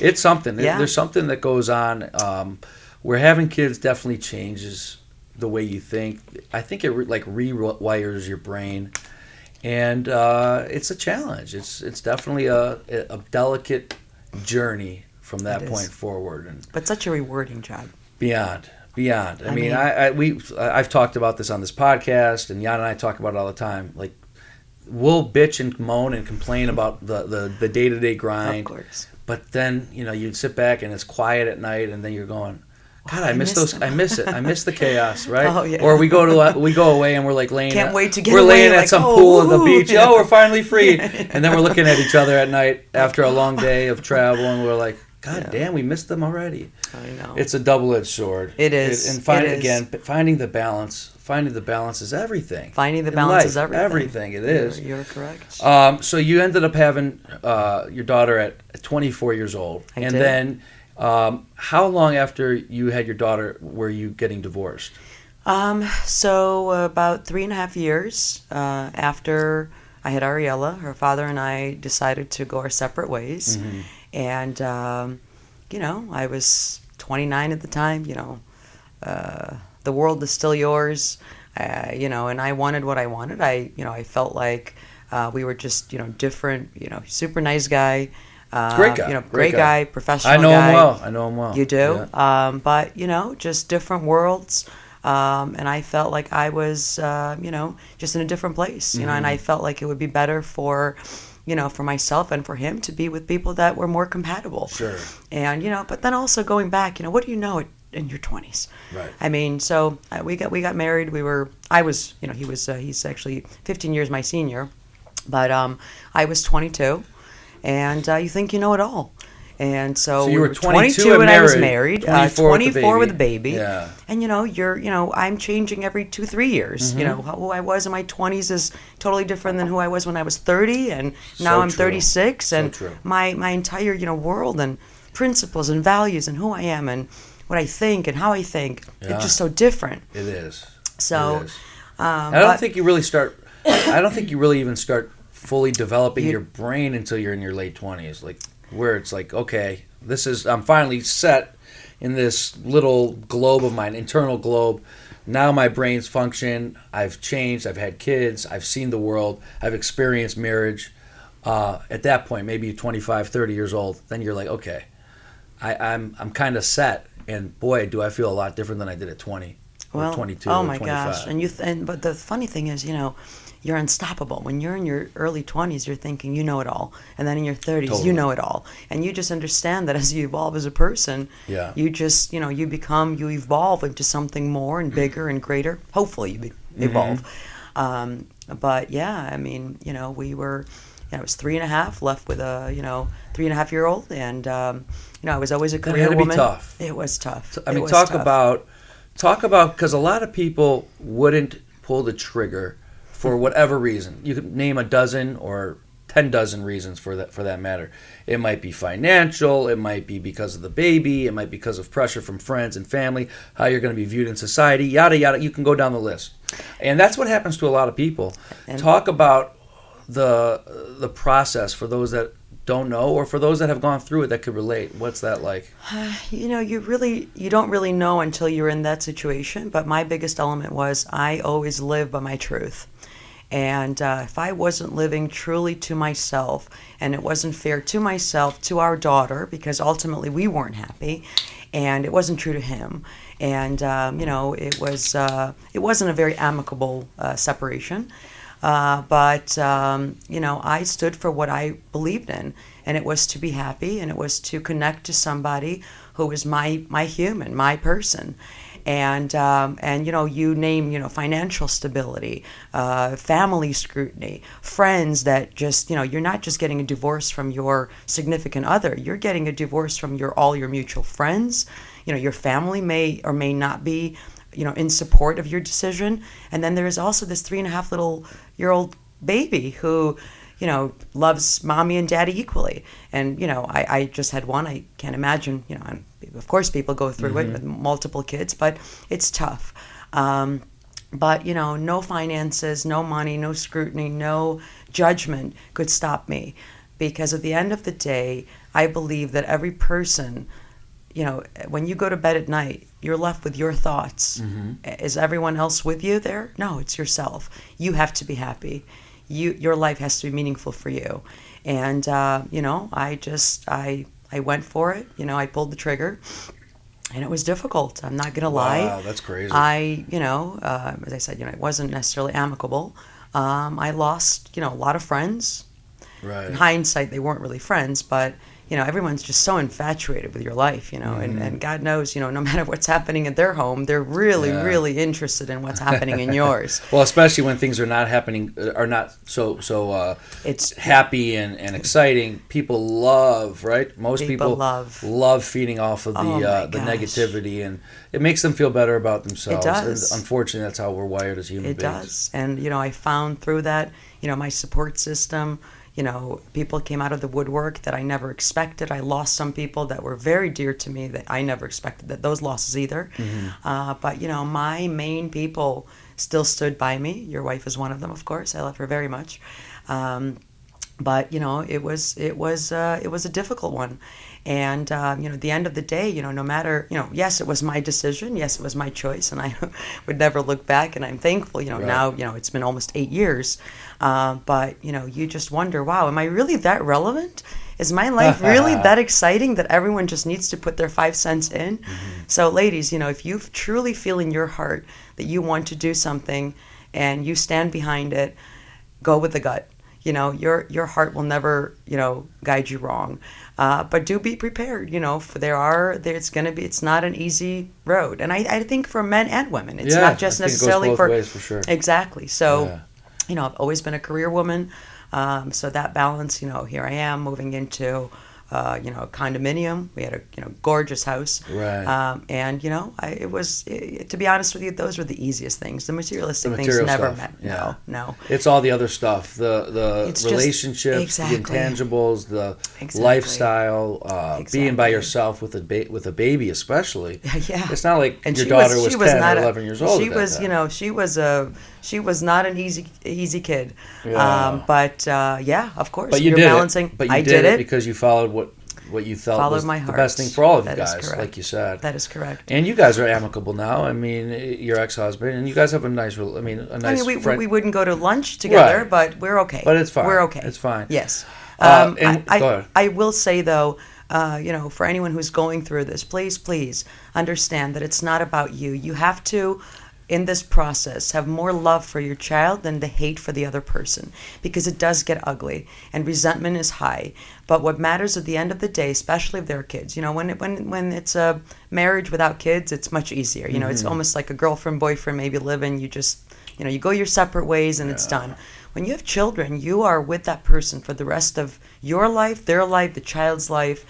Yeah, it's something. Yeah. There's something that goes on. Um, Where having kids definitely changes the way you think. I think it re- like rewires your brain, and uh, it's a challenge. It's it's definitely a a delicate journey from that point forward. And but such a rewarding job. Beyond, beyond. I, I mean, mean, I, I we I've talked about this on this podcast, and Jan and I talk about it all the time. Like we'll bitch and moan and complain about the the, the day-to-day grind. Of course. But then you know you sit back and it's quiet at night, and then you're going. God, I, I miss those. Them. I miss it. I miss the chaos, right? Oh, yeah. Or we go to we go away and we're like laying. Can't at, wait to get We're away, laying like, at some oh, pool at the beach. Yeah. Oh, we're finally free, yeah. and then we're looking at each other at night after a long day of travel, and we're like, God yeah. damn, we missed them already. I know. It's a double-edged sword. It is. It, and find, it is. again, finding the balance. Finding the balance is everything. Finding the balance life, is everything. Everything it is. You're, you're correct. Um, so you ended up having uh, your daughter at twenty-four years old, I and did. then. Um, how long after you had your daughter were you getting divorced? Um, so about three and a half years uh, after I had Ariella, her father and I decided to go our separate ways. Mm-hmm. And, um, you know, I was twenty-nine at the time, you know, uh, the world is still yours, uh, you know, and I wanted what I wanted. I, you know, I felt like uh, we were just, you know, different, you know, super nice guy. Uh, great guy. You know, great, great guy, guy, professional guy. I know guy. him well. I know him well. You do? Yeah. Um, but, you know, just different worlds. Um, and I felt like I was, uh, you know, just in a different place, you mm-hmm. know, and I felt like it would be better for, you know, for myself and for him to be with people that were more compatible. Sure. And, you know, but then also going back, you know, what do you know in your twenties? Right. I mean, so uh, we got, we got married. We were, I was, you know, he was, uh, he's actually fifteen years my senior, but, um, I was twenty-two. And uh, you think you know it all. And so, so you were twenty-two when I was married, twenty-four, uh, twenty-four with a baby. With a baby. Yeah. And, you know, you're, you know, I'm changing every two, three years. Mm-hmm. You know, who I was in my twenties is totally different than who I was when I was thirty. And now so I'm true. thirty-six. And so my, my entire, you know, world and principles and values and who I am and what I think and how I think. Yeah. It's just so different. It is. So. It is. Um, I don't but, think you really start, I don't think you really even start fully developing you, your brain until you're in your late twenties, like where it's like, okay, this is, I'm finally set in this little globe of mine, internal globe. Now my brain's function. I've changed. I've had kids. I've seen the world. I've experienced marriage. Uh, at that point, maybe you're twenty-five, thirty years old. Then you're like, okay, I, I'm I'm kind of set. And boy, do I feel a lot different than I did at twenty well, or twenty-two oh or twenty-five. Oh my gosh! And you th- and but the funny thing is, you know. You're unstoppable. When you're in your early twenties, you're thinking you know it all. And then in your thirties, totally. You know it all. And you just understand that as you evolve as a person, yeah. you just, you know, you become, you evolve into something more and bigger and greater. Hopefully you be- evolve. Mm-hmm. Um, but yeah, I mean, you know, we were, you know, I was three and a half, left with a, you know, three and a half year old. And, um, you know, I was always a career woman. It had to woman. be tough. It was tough. I mean, talk tough. about, talk about, because a lot of people wouldn't pull the trigger for whatever reason. You could name a dozen or ten dozen reasons for that for that matter. It might be financial, it might be because of the baby, it might be because of pressure from friends and family, how you're going to be viewed in society, yada, yada. You can go down the list. And that's what happens to a lot of people. And talk about the the process for those that don't know or for those that have gone through it that could relate. What's that like? Uh, you know, you really, you don't really know until you're in that situation. But my biggest element was I always live by my truth. And uh, if I wasn't living truly to myself, and it wasn't fair to myself, to our daughter, because ultimately we weren't happy, and it wasn't true to him, and um, you know, it was uh, it wasn't a very amicable uh, separation. Uh, but um, you know, I stood for what I believed in, and it was to be happy, and it was to connect to somebody who was my my human, my person. And, um, and you know, you name, you know, financial stability, uh, family scrutiny, friends that just, you know, you're not just getting a divorce from your significant other. You're getting a divorce from your all your mutual friends. You know, your family may or may not be, you know, in support of your decision. And then there is also this three and a half little year old baby who, you know, loves mommy and daddy equally. And, you know, I, I just had one. I can't imagine, you know, I'm, of course people go through mm-hmm. it with multiple kids, but it's tough. Um, but, you know, no finances, no money, no scrutiny, no judgment could stop me. Because at the end of the day, I believe that every person, you know, when you go to bed at night, you're left with your thoughts. Mm-hmm. Is everyone else with you there? No, it's yourself. You have to be happy. You, your life has to be meaningful for you. And, uh, you know, I just, I, I went for it. You know, I pulled the trigger and it was difficult. I'm not going to lie. Wow, that's crazy. I, you know, uh, as I said, you know, it wasn't necessarily amicable. Um, I lost, you know, a lot of friends. Right. In hindsight, they weren't really friends, but, you know, everyone's just so infatuated with your life, you know, mm. and, and God knows, you know, no matter what's happening at their home, they're really, yeah. really interested in what's happening in yours. Well, especially when things are not happening, are not so so uh, it's happy and, and exciting. People love, right? Most people, people love. love feeding off of the oh uh, the negativity, and it makes them feel better about themselves. It does. And unfortunately, that's how we're wired as human it beings. It does. And, you know, I found through that, you know, my support system. You know, people came out of the woodwork that I never expected. I lost some people that were very dear to me that I never expected that those losses either. Mm-hmm. Uh, but, you know, my main people still stood by me. Your wife is one of them, of course. I love her very much. Um, But, you know, it was it was uh, it was a difficult one. And, uh, you know, at the end of the day, you know, no matter, you know, yes, it was my decision. Yes, it was my choice. And I would never look back. And I'm thankful, you know, right. now, you know, it's been almost eight years. Uh, but, you know, you just wonder, wow, am I really that relevant? Is my life really that exciting that everyone just needs to put their five cents in? Mm-hmm. So, ladies, you know, if you truly feel in your heart that you want to do something and you stand behind it, go with the gut. You know, your your heart will never, you know, guide you wrong. Uh, but do be prepared, you know, for there are, there's going to be, it's not an easy road. And I, I think for men and women, it's yeah, not just necessarily for, ways, for sure. Exactly. So, yeah. you know, I've always been a career woman. Um, so that balance, you know, here I am moving into, uh, you know, a condominium. We had a, you know, gorgeous house. Right. Um, and, you know, I, it was, it, to be honest with you, those were the easiest things. The materialistic the material things never stuff. met. Yeah. No, no. It's all the other stuff. The, the it's relationships, just, exactly. the intangibles, the exactly. lifestyle, uh, exactly. being by yourself with a, ba- with a baby, especially. Yeah. It's not like and your daughter was, was, was ten or eleven a, years old. She was, time. you know, she was a, she was not an easy, easy kid. Yeah. Um, but, uh, yeah, of course. But you You're did balancing. It. But you I did, did it because you followed what, what you felt Followed was my heart. the best thing for all of that you guys, like you said. That is correct. And you guys are amicable now. I mean, your ex-husband, and you guys have a nice, I mean, a nice I mean, we, friend. we wouldn't go to lunch together, right. but we're okay. But it's fine. We're okay. It's fine. Yes. Um, um, and, I, I, I will say, though, uh, you know, for anyone who's going through this, please, please understand that it's not about you. You have to, in this process, have more love for your child than the hate for the other person, because it does get ugly and resentment is high. But what matters at the end of the day, especially if they're kids, you know, when it, when when it's a marriage without kids, it's much easier. You know, mm-hmm. it's almost like a girlfriend, boyfriend, maybe live in, you just, you know, you go your separate ways and yeah. it's done. When you have children, you are with that person for the rest of your life, their life, the child's life.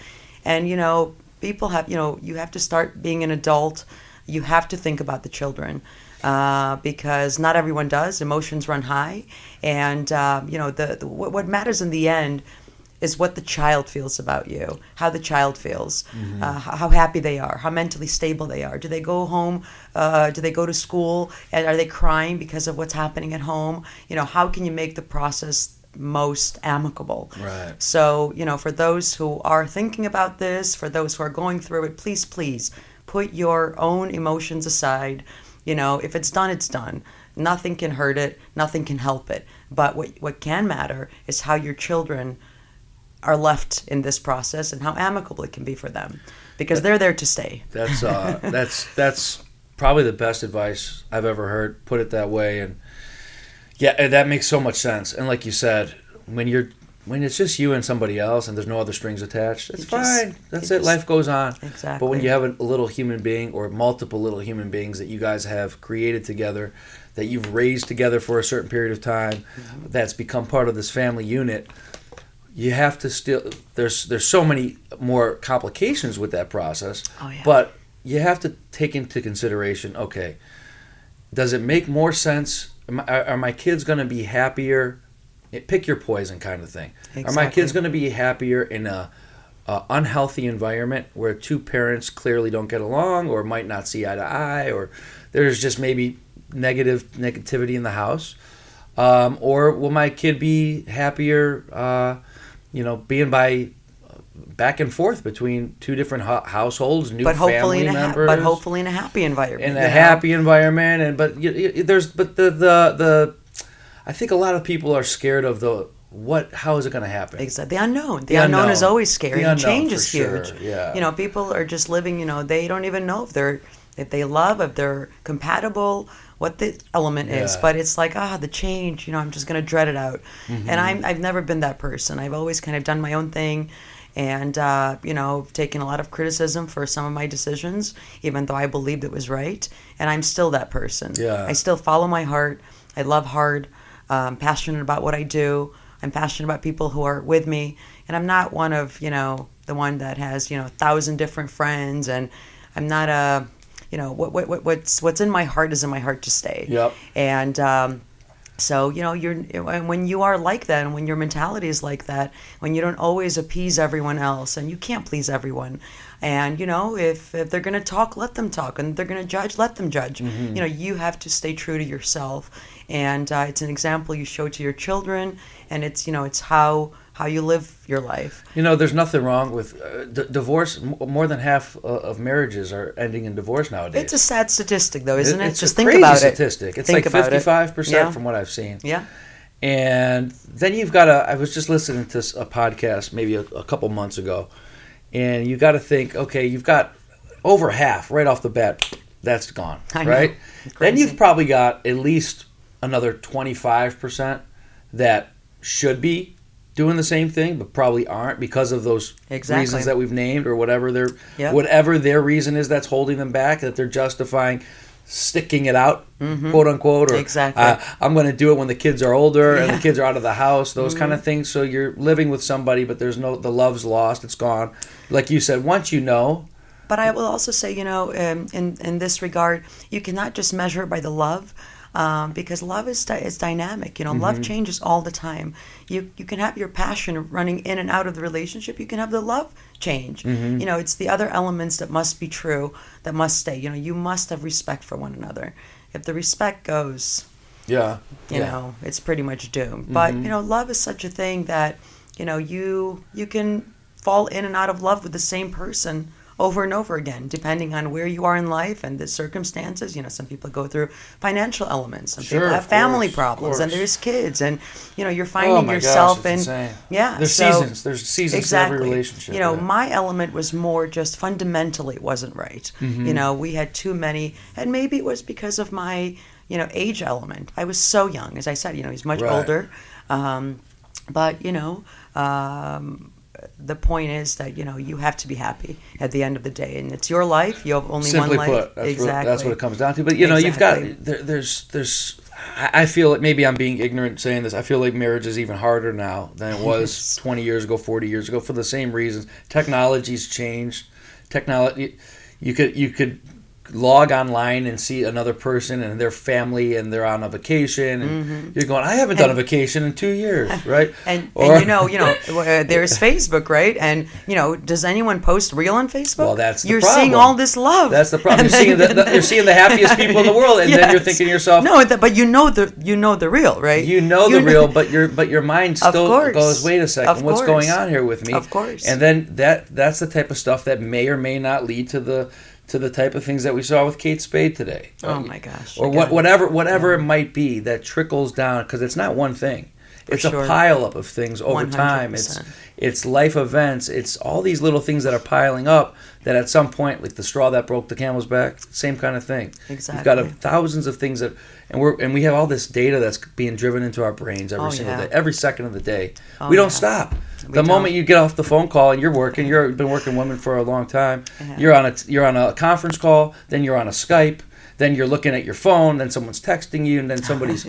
And, you know, people have, you know, you have to start being an adult. You have to think about the children. Uh, because not everyone does. Emotions run high, and uh, you know the, the what, what matters in the end is what the child feels about you, how the child feels, mm-hmm. uh, how, how happy they are, how mentally stable they are. Do they go home? Uh, do they go to school? And are they crying because of what's happening at home? You know, how can you make the process most amicable? Right. So you know, for those who are thinking about this, for those who are going through it, please, please put your own emotions aside. You know, if it's done, it's done. Nothing can hurt it. Nothing can help it. But what what can matter is how your children are left in this process and how amicable it can be for them, because that, they're there to stay. That's uh, that's that's probably the best advice I've ever heard. Put it that way, and yeah, that makes so much sense. And like you said, when you're when it's just you and somebody else, and there's no other strings attached, it's just, fine. That's it. Just, Life goes on. Exactly. But when you have a little human being or multiple little human beings that you guys have created together, that you've raised together for a certain period of time, mm-hmm. that's become part of this family unit, you have to still. There's there's so many more complications with that process. Oh yeah. But you have to take into consideration. Okay, does it make more sense? Are my kids going to be happier? Pick your poison kind of thing. Exactly. Are my kids going to be happier in a, a unhealthy environment where two parents clearly don't get along or might not see eye to eye, or there's just maybe negative negativity in the house? Um, or will my kid be happier, uh, you know, being by back and forth between two different ho- households, new but family members, ha- but hopefully in a happy environment, in a yeah. happy environment, and but you, you, there's but the the the. I think a lot of people are scared of the what. How is it going to happen? Exactly, the unknown. The, the unknown, unknown is always scary. The change is huge. Sure. Yeah. You know, people are just living. You know, they don't even know if they're if they love, if they're compatible, what the element yeah. is. But it's like ah, the change. You know, I'm just going to dread it out. Mm-hmm. And I'm I've never been that person. I've always kind of done my own thing, and uh, you know, taken a lot of criticism for some of my decisions, even though I believed it was right. And I'm still that person. Yeah. I still follow my heart. I love hard. I'm passionate about what I do. I'm passionate about people who are with me. And I'm not one of, you know, the one that has, you know, a thousand different friends. And I'm not a, you know, what, what, what's what's in my heart is in my heart to stay. Yep. And um, So, you know, you're, and when you are like that, and when your mentality is like that, when you don't always appease everyone else, and you can't please everyone, and, you know, if, if they're going to talk, let them talk, and if they're going to judge, let them judge. Mm-hmm. You know, you have to stay true to yourself, and uh, it's an example you show to your children, and it's, you know, it's how, how you live your life. You know, there's nothing wrong with uh, d- divorce. M- more than half uh, of marriages are ending in divorce nowadays. It's a sad statistic, though, isn't it? it? It's Just a think crazy about statistic. It. It's think like fifty-five percent it. Yeah. From what I've seen. Yeah. And then you've got to, I was just listening to a podcast maybe a, a couple months ago, and you got to think, okay, you've got over half right off the bat, that's gone, I right? Then you've probably got at least another twenty-five percent that should be doing the same thing, but probably aren't because of those exactly. reasons that we've named, or whatever their yep. whatever their reason is that's holding them back, that they're justifying sticking it out, mm-hmm. quote unquote, or exactly. uh, I'm going to do it when the kids are older yeah. and the kids are out of the house, those mm-hmm. kind of things. So you're living with somebody, but there's no the love's lost, it's gone. Like you said, once you know. But I will also say, you know, um, in in this regard, you cannot just measure it by the love. Um, because love is di- is dynamic, you know. Mm-hmm. Love changes all the time. You you can have your passion running in and out of the relationship. You can have the love change. Mm-hmm. You know, it's the other elements that must be true, that must stay. You know, you must have respect for one another. If the respect goes, yeah, you yeah. know, it's pretty much doomed. Mm-hmm. But you know, love is such a thing that you know you you can fall in and out of love with the same person over and over again, depending on where you are in life and the circumstances. You know, some people go through financial elements, some sure, people have family course, problems, and there's kids, and you know, you're finding oh my yourself gosh, it's in insane. Yeah. There's so, seasons. There's seasons exactly. to every relationship. You know, yeah. my element was more just fundamentally it wasn't right. Mm-hmm. You know, we had too many, and maybe it was because of my, you know, age element. I was so young, as I said. You know, he's much right. older, um, but you know. Um, The point is that, you know, you have to be happy at the end of the day. And it's your life. You have only Simply one life. Put, that's exactly. What, that's what it comes down to. But, you know, exactly. you've got, there, there's, there's, I feel like maybe I'm being ignorant saying this. I feel like marriage is even harder now than it was twenty years ago, forty years ago, for the same reasons. Technology's changed. Technology, you could, you could log online and see another person and their family, and they're on a vacation, and mm-hmm. you're going, I haven't done and, a vacation in two years, right? And, or, and you know, you know, uh, there's Facebook, right? And you know, does anyone post real on Facebook? Well, that's the you're problem. Seeing all this love. That's the problem. You're seeing the, the, you're seeing the happiest people in the world, and yes. then you're thinking to yourself, no, but you know the you know the real, right? You know you the know. real, but your but your mind still goes, wait a second, what's going on here with me? Of course. And then that that's the type of stuff that may or may not lead to the. to the type of things that we saw with Kate Spade today. Oh, um, my gosh. Or what, whatever whatever yeah. it might be that trickles down, because it's not one thing. For it's sure. a pile-up of things over one hundred percent. Time. It's it's life events. It's all these little things that are piling up that at some point, like the straw that broke the camel's back, same kind of thing. Exactly. You've got a, thousands of things that, and we and we have all this data that's being driven into our brains every oh, single yeah. day, every second of the day. Oh, we don't yeah. stop. We the don't. Moment you get off the phone call and you're working, you've been working women for a long time, yeah. you're on a you're on a conference call, then you're on a Skype, then you're looking at your phone, then someone's texting you, and then somebody's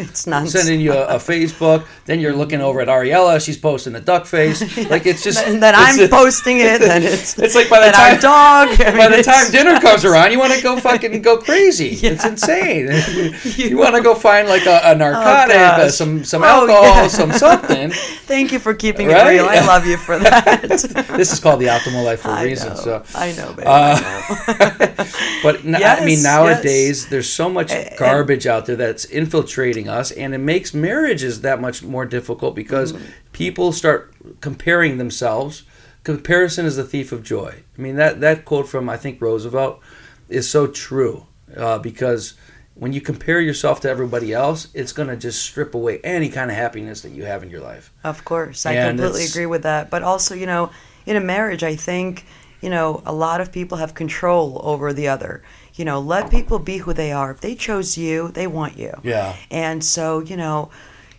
sending you a, a Facebook. Then you're looking over at Ariella; she's posting a duck face. Like it's just. And then I'm a, posting it. Then it's. It's like by the time our dog. I mean, by the time dinner nuts. comes around, you want to go fucking go crazy. Yeah. It's insane. You, you want to go find like a, a narcotic, oh, uh, some some alcohol, oh, yeah. some something. Thank you for keeping right? it real. I love you for that. This is called the optimal life for a reason. Know. So I know, baby. Uh, I know. But no, yes, I mean nowadays. Yes. There's so much garbage out there that's infiltrating us, and it makes marriages that much more difficult because mm-hmm. people start comparing themselves. Comparison is the thief of joy. I mean, that, that quote from, I think, Roosevelt is so true uh, because when you compare yourself to everybody else, it's going to just strip away any kind of happiness that you have in your life. Of course. I and completely agree with that. But also, you know, in a marriage, I think, you know, a lot of people have control over the other. You know, let people be who they are. If they chose you, they want you. Yeah. And so, you know,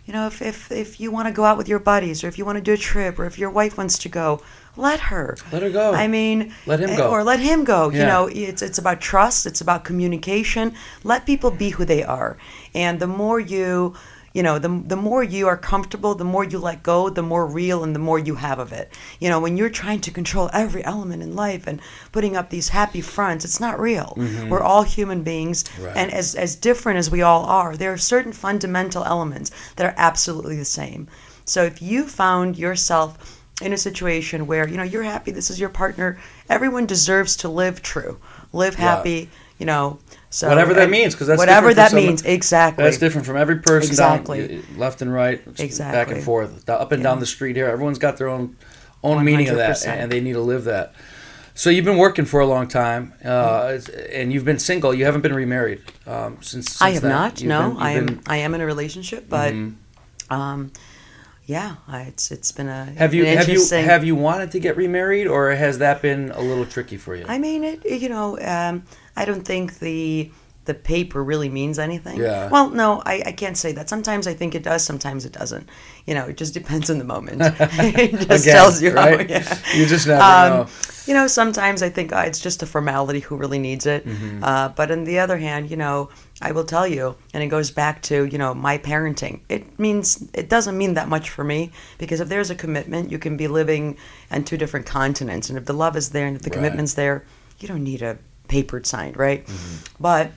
you know, if if, if you want to go out with your buddies, or if you want to do a trip, or if your wife wants to go, let her. Let her go. I mean, let him go. Or let him go. Yeah. You know, it's it's about trust. It's about communication. Let people be who they are. And the more you You know, the the more you are comfortable, the more you let go, the more real and the more you have of it. You know, when you're trying to control every element in life and putting up these happy fronts, it's not real. Mm-hmm. We're all human beings. Right. And as, as different as we all are, there are certain fundamental elements that are absolutely the same. So if you found yourself in a situation where, you know, you're happy, this is your partner, everyone deserves to live true, live happy, yeah. you know. So whatever that means, because that's whatever that someone, means, exactly. That's different from every person, exactly. down, left and right, exactly. back and forth, up and yeah. down the street here. Everyone's got their own own one hundred percent meaning of that, and they need to live that. So you've been working for a long time, uh, and you've been single. You haven't been remarried um, since, since. I have that. not. You've no, been, I am. Been, I am in a relationship, but mm-hmm. um, yeah, it's it's been a. Have you have you have you wanted to get remarried, or has that been a little tricky for you? I mean, it. You know. Um, I don't think the the paper really means anything. Yeah. Well, no, I, I can't say that. Sometimes I think it does, sometimes it doesn't. You know, it just depends on the moment. It just Again, tells you right? how. Yeah. You just never um, know. You know, sometimes I think oh, it's just a formality, who really needs it. Mm-hmm. Uh, but on the other hand, you know, I will tell you, and it goes back to, you know, my parenting. It means, it doesn't mean that much for me, because if there's a commitment, you can be living on two different continents. And if the love is there and if the right. commitment's there, you don't need a papered signed, right? Mm-hmm. But,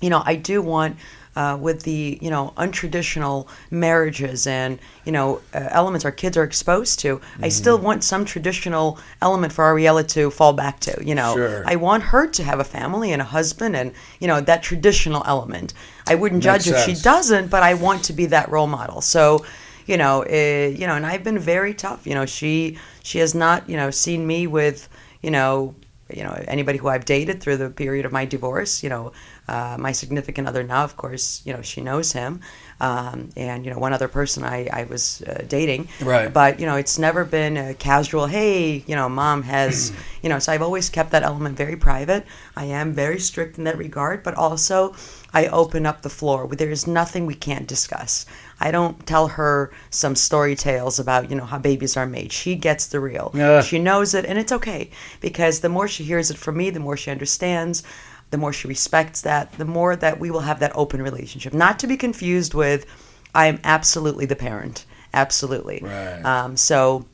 you know, I do want, uh, with the, you know, untraditional marriages and, you know, uh, elements our kids are exposed to, mm-hmm. I still want some traditional element for Ariella to fall back to, you know. Sure. I want her to have a family and a husband and, you know, that traditional element. I wouldn't Makes judge sense. If she doesn't, but I want to be that role model. So, you know, it, you know, and I've been very tough. You know, she she has not, you know, seen me with, you know, you know, anybody who I've dated through the period of my divorce, you know, uh, my significant other now, of course, you know, she knows him. Um, and, you know, one other person I, I was uh, dating. Right. But, you know, it's never been a casual, hey, you know, mom has, you know, so I've always kept that element very private. I am very strict in that regard, but also I open up the floor. There is nothing we can't discuss. I don't tell her some story tales about, you know, how babies are made. She gets the real. Uh. She knows it, and it's okay, because the more she hears it from me, the more she understands, the more she respects that, the more that we will have that open relationship. Not to be confused with, I am absolutely the parent. Absolutely. Right. Um, so...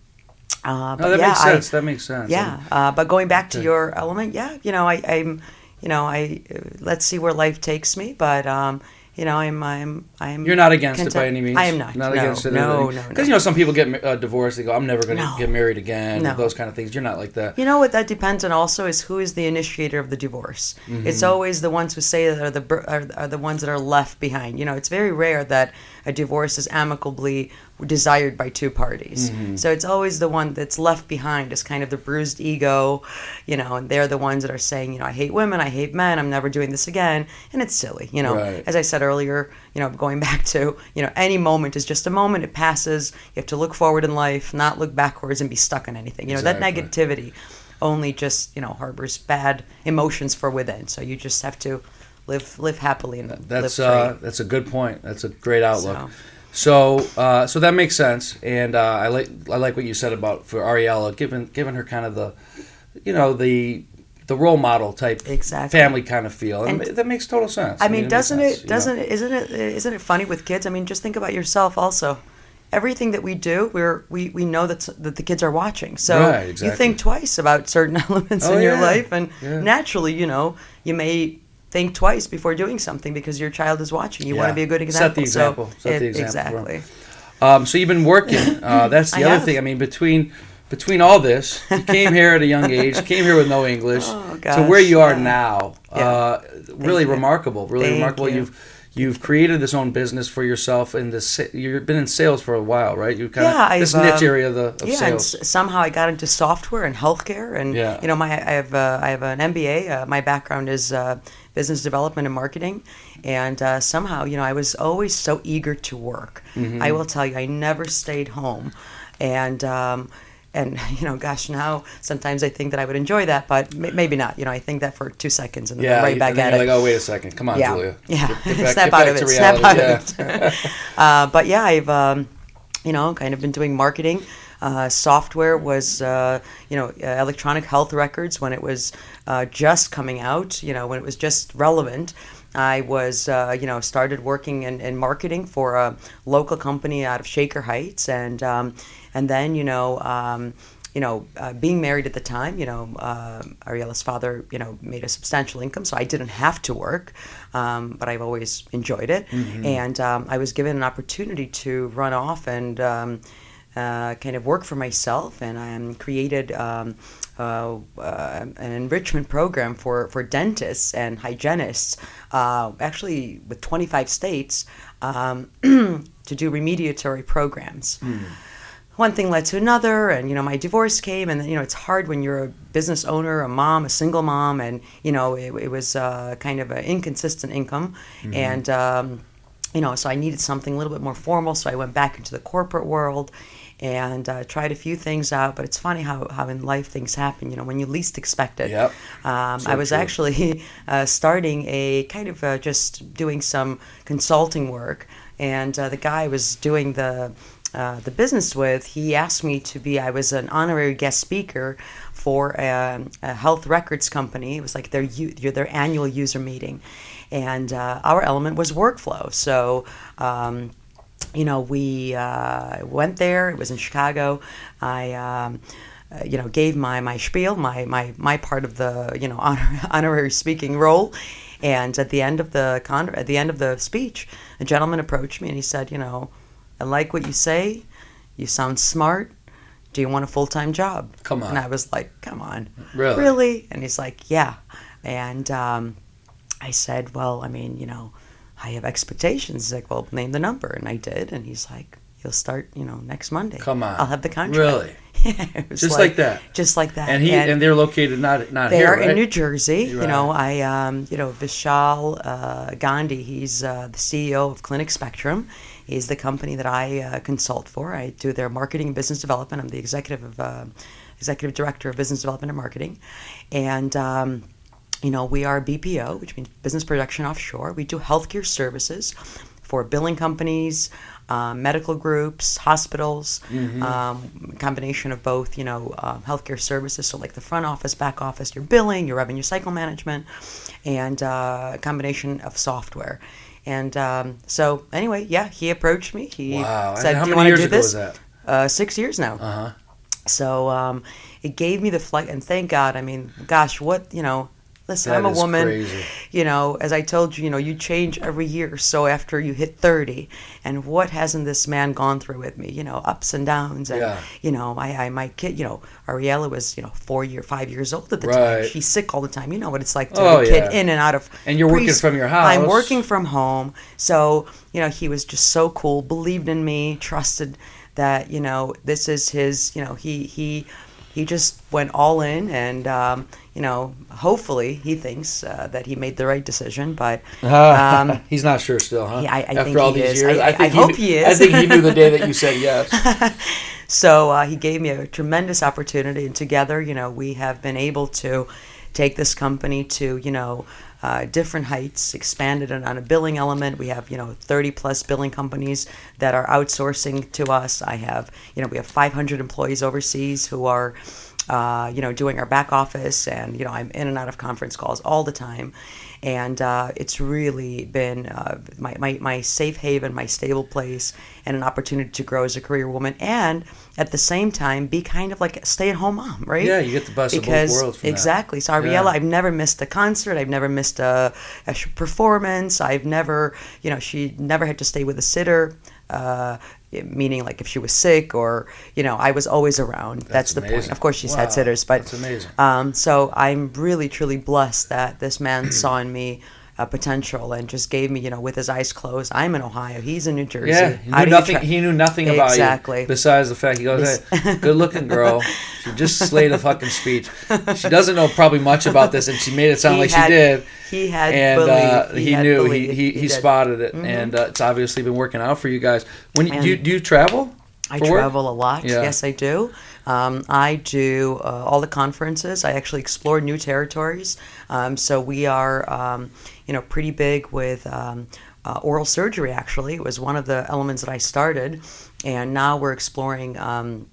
Uh, but no, that yeah, makes sense. I, that makes sense. Yeah. Uh, but going back to your element, yeah, you know, I, I'm... You know, I uh, let's see where life takes me, but um, you know, I'm, I'm, I'm. You're not against content- it by any means. I am not. Not no, against it. No, no, no. Because you know, some people get uh, divorced. They go, "I'm never going to no. get married again." No. Those kind of things. You're not like that. You know what? That depends on also is who is the initiator of the divorce. Mm-hmm. It's always the ones who say that are the are, are the ones that are left behind. You know, it's very rare that a divorce is amicably desired by two parties. Mm-hmm. So it's always the one that's left behind is kind of the bruised ego, you know, and they're the ones that are saying, you know, I hate women, I hate men, I'm never doing this again. And it's silly, you know. Right. As I said earlier, you know, going back to, you know, any moment is just a moment, it passes. You have to look forward in life, not look backwards and be stuck on anything. You know, exactly. That negativity only just, you know, harbors bad emotions for within. So you just have to live live happily and that's, live uh, free. That's a good point. That's a great outlook. So. So, uh, so that makes sense, and uh, I like I like what you said about for Ariella, giving giving her kind of the, you know, the the role model type exactly. family kind of feel, and, and that makes total sense. I, I mean, mean, doesn't it? Sense, it doesn't know? Isn't it? Isn't it funny with kids? I mean, just think about yourself also. Everything that we do, we're, we we know that that the kids are watching. So right, exactly. You think twice about certain elements oh, in yeah. your life, and yeah. naturally, you know, you may. Think twice before doing something because your child is watching. You yeah. want to be a good example. Set the example. So Set it, the example exactly. Um, so you've been working. Uh, that's the other have. thing. I mean, between between all this, you came here at a young age, came here with no English, oh, gosh, to where you are yeah. now. Yeah. Uh, really you. remarkable. Really Thank remarkable. You. You've you've created this own business for yourself, and this you've been in sales for a while, right? You kind yeah, of this I've, niche um, area of, the, of yeah, sales. Yeah, and s- somehow I got into software and healthcare, and yeah. you know, my I have uh, I have an M B A. Uh, my background is. Uh, business development and marketing, and uh, somehow, you know, I was always so eager to work. Mm-hmm. I will tell you, I never stayed home, and um, and you know, gosh, now sometimes I think that I would enjoy that, but m- maybe not. You know, I think that for two seconds and then yeah, right you, back and then at you're it. Like, oh, wait a second, come on, yeah. Julia, yeah, get, get back, snap, out it, snap out yeah. of it, snap out of it. Uh, but yeah, I've um, you know, kind of been doing marketing. Uh, software was, uh, you know, uh, electronic health records when it was uh, just coming out, you know, when it was just relevant. I was, uh, you know, started working in, in marketing for a local company out of Shaker Heights, and um, and then, you know, um, you know, uh, being married at the time, you know, uh, Ariela's father, you know, made a substantial income, so I didn't have to work, um, but I've always enjoyed it, mm-hmm. and um, I was given an opportunity to run off and um, uh, kind of work for myself, and I um, created. Um, Uh, uh, an enrichment program for, for dentists and hygienists, uh, actually with twenty-five states, um, to do remediatory programs. Mm. One thing led to another, and, you know, my divorce came, and, you know, it's hard when you're a business owner, a mom, a single mom, and, you know, it, it was uh, kind of an inconsistent income, mm-hmm. and, um, you know, so I needed something a little bit more formal, so I went back into the corporate world, and uh, tried a few things out, but it's funny how, how in life things happen, you know, when you least expect it. Yep. Um, so I was true. actually uh, starting a kind of uh, just doing some consulting work, and uh, the guy I was doing the uh, the business with, he asked me to be, I was an honorary guest speaker for a, a health records company. It was like their their annual user meeting, and uh, our element was workflow. So. Um, You know, we uh, went there. It was in Chicago. I, um, uh, you know, gave my my spiel, my my my part of the, you know, honor, honorary speaking role. And at the end of the con- at the end of the speech, a gentleman approached me and he said, you know, I like what you say. You sound smart. Do you want a full time job? Come on. And I was like, come on, really? Really? And he's like, yeah. And um, I said, well, I mean, you know. I have expectations. He's like, well, name the number. And I did. And he's like, you'll start, you know, next Monday. Come on. I'll have the contract. Really? Yeah, just like, like that. Just like that. And he and, and they're located not not here, right? They're in New Jersey. Right. You know, I, um, you know, Vishal uh, Gandhi, he's uh, the C E O of Clinic Spectrum. He's the company that I uh, consult for. I do their marketing and business development. I'm the executive of uh, executive director of business development and marketing. And, um you know, we are B P O, which means business production offshore. We do healthcare services for billing companies, uh, medical groups, hospitals, mm-hmm. um, combination of both, you know, uh, healthcare services. So like the front office, back office, your billing, your revenue cycle management, and uh, a combination of software. And um, so anyway, yeah, he approached me. He wow. said, and how do you many years do ago this? was that? Uh, six years now. Uh-huh. So um, it gave me the flight, and thank God. I mean, gosh, what, you know, Listen, that I'm a woman, crazy. You know, as I told you, you know, you change every year or so after you hit thirty. And what hasn't this man gone through with me? You know, ups and downs. And, yeah. you know, I, I, my kid, you know, Ariella was, you know, four year, five years old at the right. time. She's sick all the time. You know what it's like to oh, have a kid yeah. in and out of. And you're pre- working from your house. I'm working from home. So, you know, he was just so cool, believed in me, trusted that, you know, this is his, you know, he, he, he just went all in and, um, you know, hopefully he thinks uh, that he made the right decision, but um, he's not sure still, huh? Yeah, I, I After think all he these is. years, I, I, I, I hope knew, he is. I think he knew the day that you said yes. So uh, he gave me a tremendous opportunity, and together, you know, we have been able to take this company to, you know, uh, different heights, expanded it on a billing element. We have, you know, thirty plus billing companies that are outsourcing to us. I have, you know, we have five hundred employees overseas who are. Uh, you know, doing our back office, and, you know, I'm in and out of conference calls all the time. And uh, it's really been uh, my, my, my safe haven, my stable place, and an opportunity to grow as a career woman. And at the same time, be kind of like a stay-at-home mom, right? Yeah, you get the best because, of both worlds from Exactly. That. So, Ariella, yeah. I've never missed a concert. I've never missed a, a performance. I've never, you know, she never had to stay with a sitter. Uh, meaning like if she was sick or, you know, I was always around. That's, That's the amazing. point. Of course, she's wow. had sitters, but That's amazing. Um, so I'm really, truly blessed that this man saw in me a potential and just gave me, you know, with his eyes closed. I'm in Ohio. He's in New Jersey. Yeah, he knew nothing, tra- he knew nothing about exactly. you besides the fact he goes, hey, good looking girl. She just slayed a fucking speech. She doesn't know probably much about this, and she made it sound he like had, she did. He had and uh, he, he had knew believed. he he, he spotted it, mm-hmm. and uh, it's obviously been working out for you guys. When you, do, you, do you travel? I travel work? a lot. Yeah. Yes, I do. Um, I do uh, all the conferences. I actually explore new territories. Um, so we are, um, you know, pretty big with um, uh, oral surgery. Actually, it was one of the elements that I started, and now we're exploring. Um,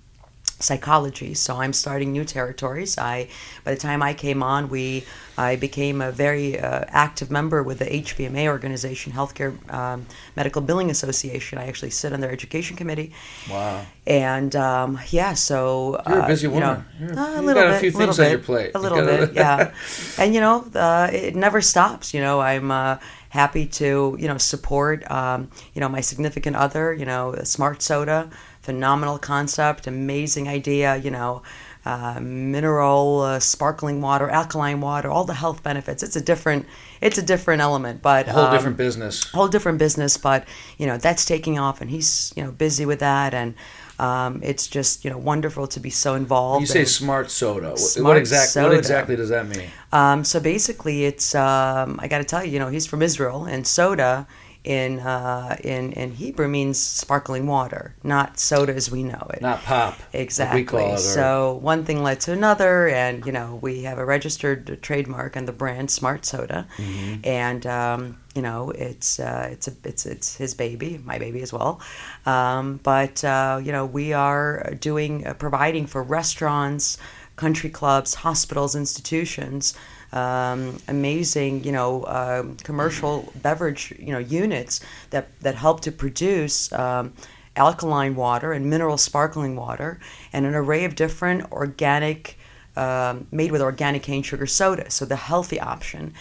psychology, so I'm starting new territories. I, by the time I came on, we, I became a very uh, active member with the H B M A organization, Healthcare um, Medical Billing Association. I actually sit on their education committee. Wow. And um, yeah, so uh, you're a busy woman. You know, uh, a little bit. A few bit, things on bit, your plate. A little bit, yeah. And you know, uh, it never stops. You know, I'm. Uh, happy to, you know, support, um, you know, my significant other, you know, Smart Soda, phenomenal concept, amazing idea, you know, uh, mineral, uh, sparkling water, alkaline water, all the health benefits. It's a different, it's a different element, but a whole um, different business, whole different business. But, you know, that's taking off and he's, you know, busy with that. And, um, it's just, you know, wonderful to be so involved. When you say and, Smart Soda. Smart what exactly, soda. What exactly does that mean? Um, so basically it's, um, I got to tell you, you know, he's from Israel, and soda in, uh, in, in Hebrew means sparkling water, not soda as we know it. Not pop. Exactly. We call it, or... So one thing led to another, and, you know, we have a registered trademark on the brand Smart Soda. Mm-hmm. And, um, you know, it's uh, it's a, it's it's his baby, my baby as well. Um, but uh, you know, we are doing uh, providing for restaurants, country clubs, hospitals, institutions, um, amazing, you know, uh, commercial beverage, you know, units that that help to produce um, alkaline water and mineral sparkling water, and an array of different organic, um, made with organic cane sugar soda, so the healthy option.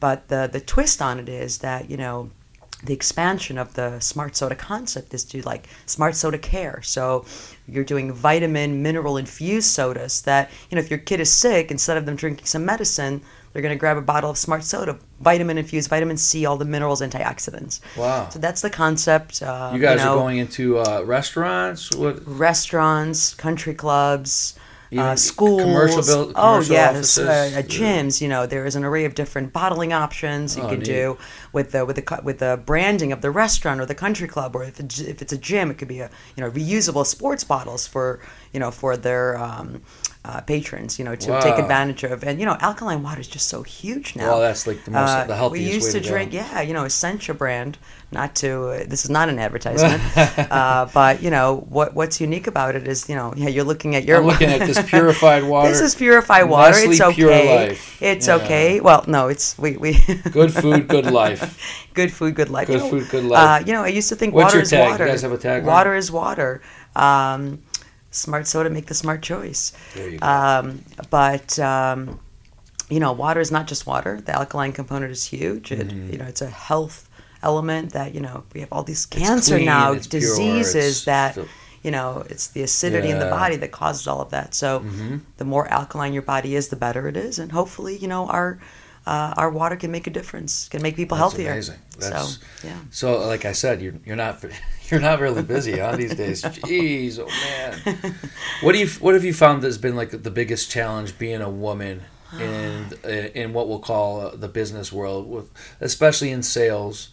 But the, the twist on it is that, you know, the expansion of the Smart Soda concept is to, like, Smart Soda care. So you're doing vitamin, mineral-infused sodas that, you know, if your kid is sick, instead of them drinking some medicine, they're going to grab a bottle of Smart Soda, vitamin-infused, vitamin C, all the minerals, antioxidants. Wow. So that's the concept. Uh, you guys you know, are going into uh, restaurants? What? Restaurants, country clubs. Uh, schools, commercial build, commercial oh yes, yeah, uh, gyms. You know, there is an array of different bottling options you oh, can neat. do with the with the with the branding of the restaurant or the country club, or if it's, if it's a gym, it could be a you know reusable sports bottles for you know for their um, uh, patrons. You know, to wow. take advantage of. And you know, alkaline water is just so huge now. Well, that's like the most uh, the healthiest. We used way to, to drink, go. yeah, you know, Essentia brand. Not to uh, this is not an advertisement, uh, but you know what what's unique about it is you know yeah you're looking at your I'm looking at this. Purified water. This is purified water. Nestle, it's okay. Life. It's yeah. okay. Well, no, it's we we. Good food, good life. Good food, good life. Good you know, food, good life. Uh, you know, I used to think What's water your is tag? water. You guys have a tagline? Water is water. Um, Smart Soda, make the smart choice. There you go. Um, but um, you know, water is not just water. The alkaline component is huge. It, mm. You know, it's a health element that you know we have all these cancer clean, now, diseases pure, that. Still- You know, it's the acidity yeah. in the body that causes all of that. So mm-hmm. the more alkaline your body is, the better it is. And hopefully, you know, our uh, our water can make a difference, can make people That's healthier. Amazing. That's so, yeah. So, like I said, you're you're not you're not really busy huh, these days. no. Jeez, oh man. What do you what have you found that's been like the biggest challenge being a woman in in what we'll call the business world, with especially in sales,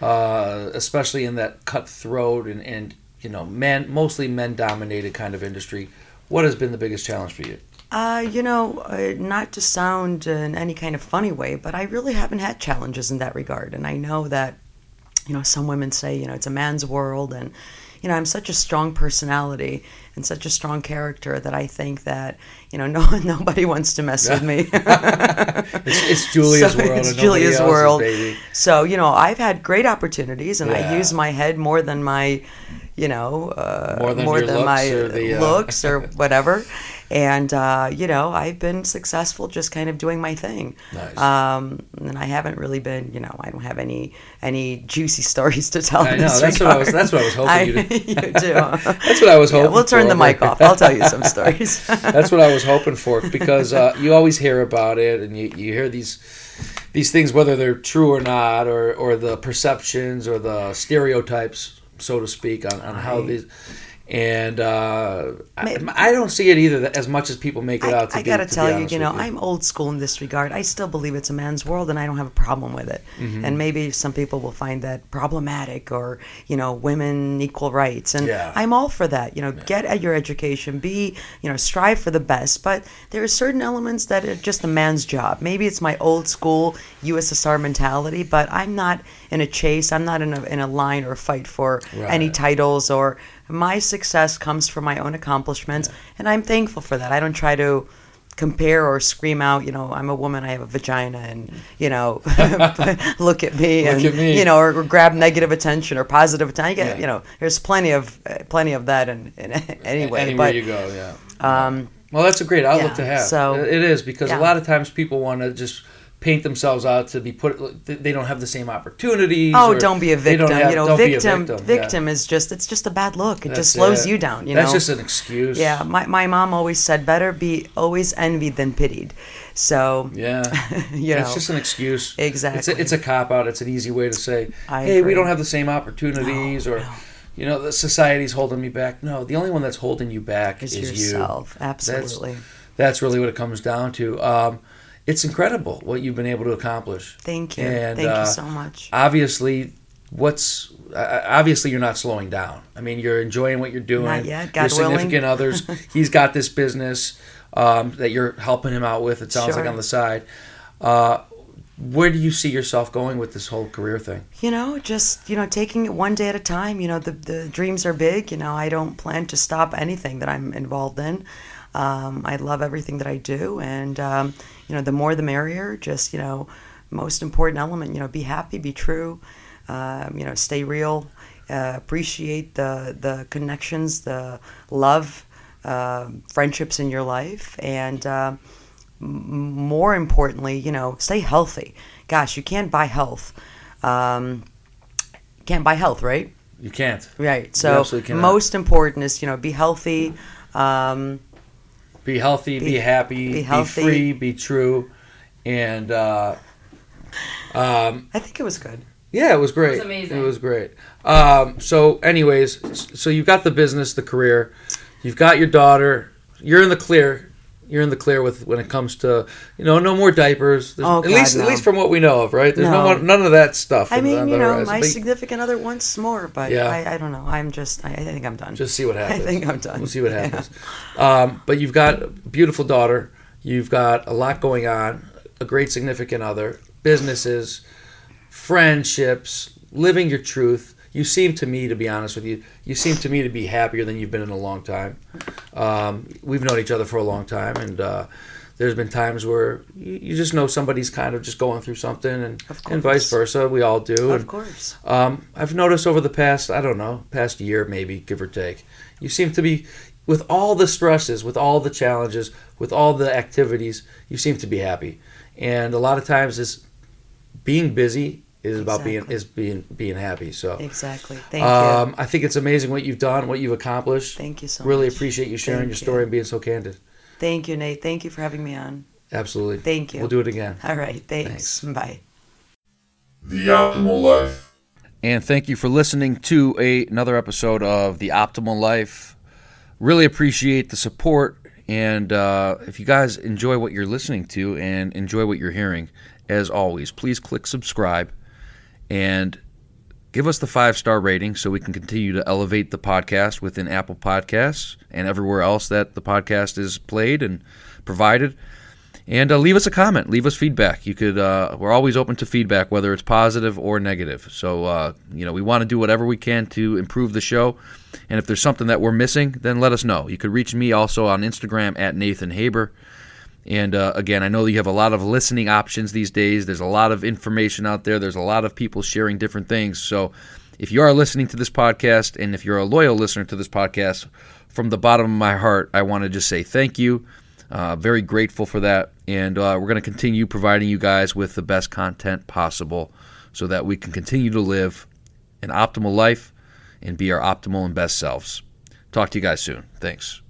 uh, especially in that cutthroat and and you know, men, mostly men-dominated kind of industry. What has been the biggest challenge for you? Uh, you know, uh, not to sound in any kind of funny way, but I really haven't had challenges in that regard. And I know that, you know, some women say, you know, it's a man's world. And, you know, I'm such a strong personality and such a strong character that I think that, you know, no nobody wants to mess yeah. with me. it's, it's Julia's so world. It's and Julia's world. Baby. So, you know, I've had great opportunities and yeah. I use my head more than my... you know, uh, more than, more than looks my or the, uh... looks or whatever. And, uh, you know, I've been successful just kind of doing my thing. Nice. Um, and I haven't really been, you know, I don't have any any juicy stories to tell. I know, that's what I, was, that's what I was hoping I, you to you do. That's what I was hoping yeah, We'll turn for. the mic off. I'll tell you some stories. That's what I was hoping for, because uh, you always hear about it and you, you hear these... these things, whether they're true or not, or, or the perceptions or the stereotypes, so to speak, on, on how these... And uh, I, I don't see it either as much as people make it I, out to I be. I got to tell you, you know, you. I'm old school in this regard. I still believe it's a man's world, and I don't have a problem with it. Mm-hmm. And maybe some people will find that problematic, or, you know, women equal rights. And yeah. I'm all for that. You know, yeah. get at your education, be, you know, strive for the best. But there are certain elements that are just a man's job. Maybe it's my old school U S S R mentality, but I'm not in a chase. I'm not in a, in a line or a fight for right. any titles or My success comes from my own accomplishments, yeah. and I'm thankful for that. I don't try to compare or scream out, you know, I'm a woman, I have a vagina, and, you know, look at me, look and at me. you know, or, or grab negative attention or positive attention. Yeah. You know, there's plenty of uh, plenty of that in, in anyway. Anywhere but, you go, yeah. Um, well, that's a great outlook yeah, to have. So, it is, because yeah. a lot of times people want to just paint themselves out to be put. They don't have the same opportunities. Oh, don't be a victim. Have, you know, victim. Victim, victim yeah. is just. It's just a bad look. It that's, just slows yeah. you down. You that's know, that's just an excuse. Yeah, my my mom always said, "Better be always envied than pitied." So yeah, you know, it's just an excuse. Exactly. It's a, it's a cop out. It's an easy way to say, I "Hey, agree. we don't have the same opportunities," no, or. No. You know, the society's holding me back. No, the only one that's holding you back is, is yourself. You. Absolutely. That's, that's really what it comes down to. Um, it's incredible what you've been able to accomplish. Thank you. And, Thank uh, you so much. Obviously, what's uh, obviously you're not slowing down. I mean, you're enjoying what you're doing. Not yet. God willing. Your significant others. He's got this business um, that you're helping him out with. It sounds sure. like on the side. Uh, Where do you see yourself going with this whole career thing? You know, just, you know, taking it one day at a time. You know, the, the dreams are big. You know, I don't plan to stop anything that I'm involved in. Um, I love everything that I do. And, um, you know, the more the merrier. Just, you know, most important element, you know, be happy, be true, um, you know, stay real, uh, appreciate the, the connections, the love, uh, friendships in your life. And, um, uh, more importantly, you know, stay healthy. Gosh, you can't buy health. Um, can't buy health, right? You can't. Right. So most important is, you know, be healthy. Um, be healthy, be, be happy, be, healthy. be free, be true. And uh, um, I think it was good. Yeah, it was great. It was amazing. It was great. Um, so anyways, so you've got the business, the career. You've got your daughter. You're in the clear. You're in the clear with when it comes to, you know, no more diapers. Oh, God, at least, no. at least from what we know of, right? There's no, no none of that stuff. I mean, you know, my but, significant other wants more, but yeah. I, I don't know. I'm just, I, I think I'm done. Just see what happens. I think I'm done. We'll see what happens. Yeah. Um, but you've got a beautiful daughter. You've got a lot going on. A great significant other. Businesses, friendships, living your truth. You seem to me, to be honest with you, you seem to me to be happier than you've been in a long time. Um, we've known each other for a long time, and uh, there's been times where you, you just know somebody's kind of just going through something, and, and vice versa. We all do. Of and, course. Um, I've noticed over the past, I don't know, past year maybe, give or take, you seem to be, with all the stresses, with all the challenges, with all the activities, you seem to be happy. And a lot of times it's being busy is exactly. about being is being being happy. So exactly, thank um, you. I think it's amazing what you've done, what you've accomplished. Thank you so really much. Really appreciate you sharing thank your story you. and being so candid. Thank you, Nate. Thank you for having me on. Absolutely. Thank you. We'll do it again. All right. Thanks. thanks. Bye. The Optimal Life. And thank you for listening to a, another episode of The Optimal Life. Really appreciate the support, and uh, if you guys enjoy what you're listening to and enjoy what you're hearing, as always, please click subscribe. And give us the five-star rating so we can continue to elevate the podcast within Apple Podcasts and everywhere else that the podcast is played and provided. And uh, leave us a comment. Leave us feedback. You could. Uh, we're always open to feedback, whether it's positive or negative. So uh, you know, we want to do whatever we can to improve the show. And if there's something that we're missing, then let us know. You could reach me also on Instagram at Nathan Haber. And uh, again, I know that you have a lot of listening options these days. There's a lot of information out there. There's a lot of people sharing different things. So if you are listening to this podcast, and if you're a loyal listener to this podcast, from the bottom of my heart, I want to just say thank you. Uh, very grateful for that. And uh, we're going to continue providing you guys with the best content possible so that we can continue to live an optimal life and be our optimal and best selves. Talk to you guys soon. Thanks.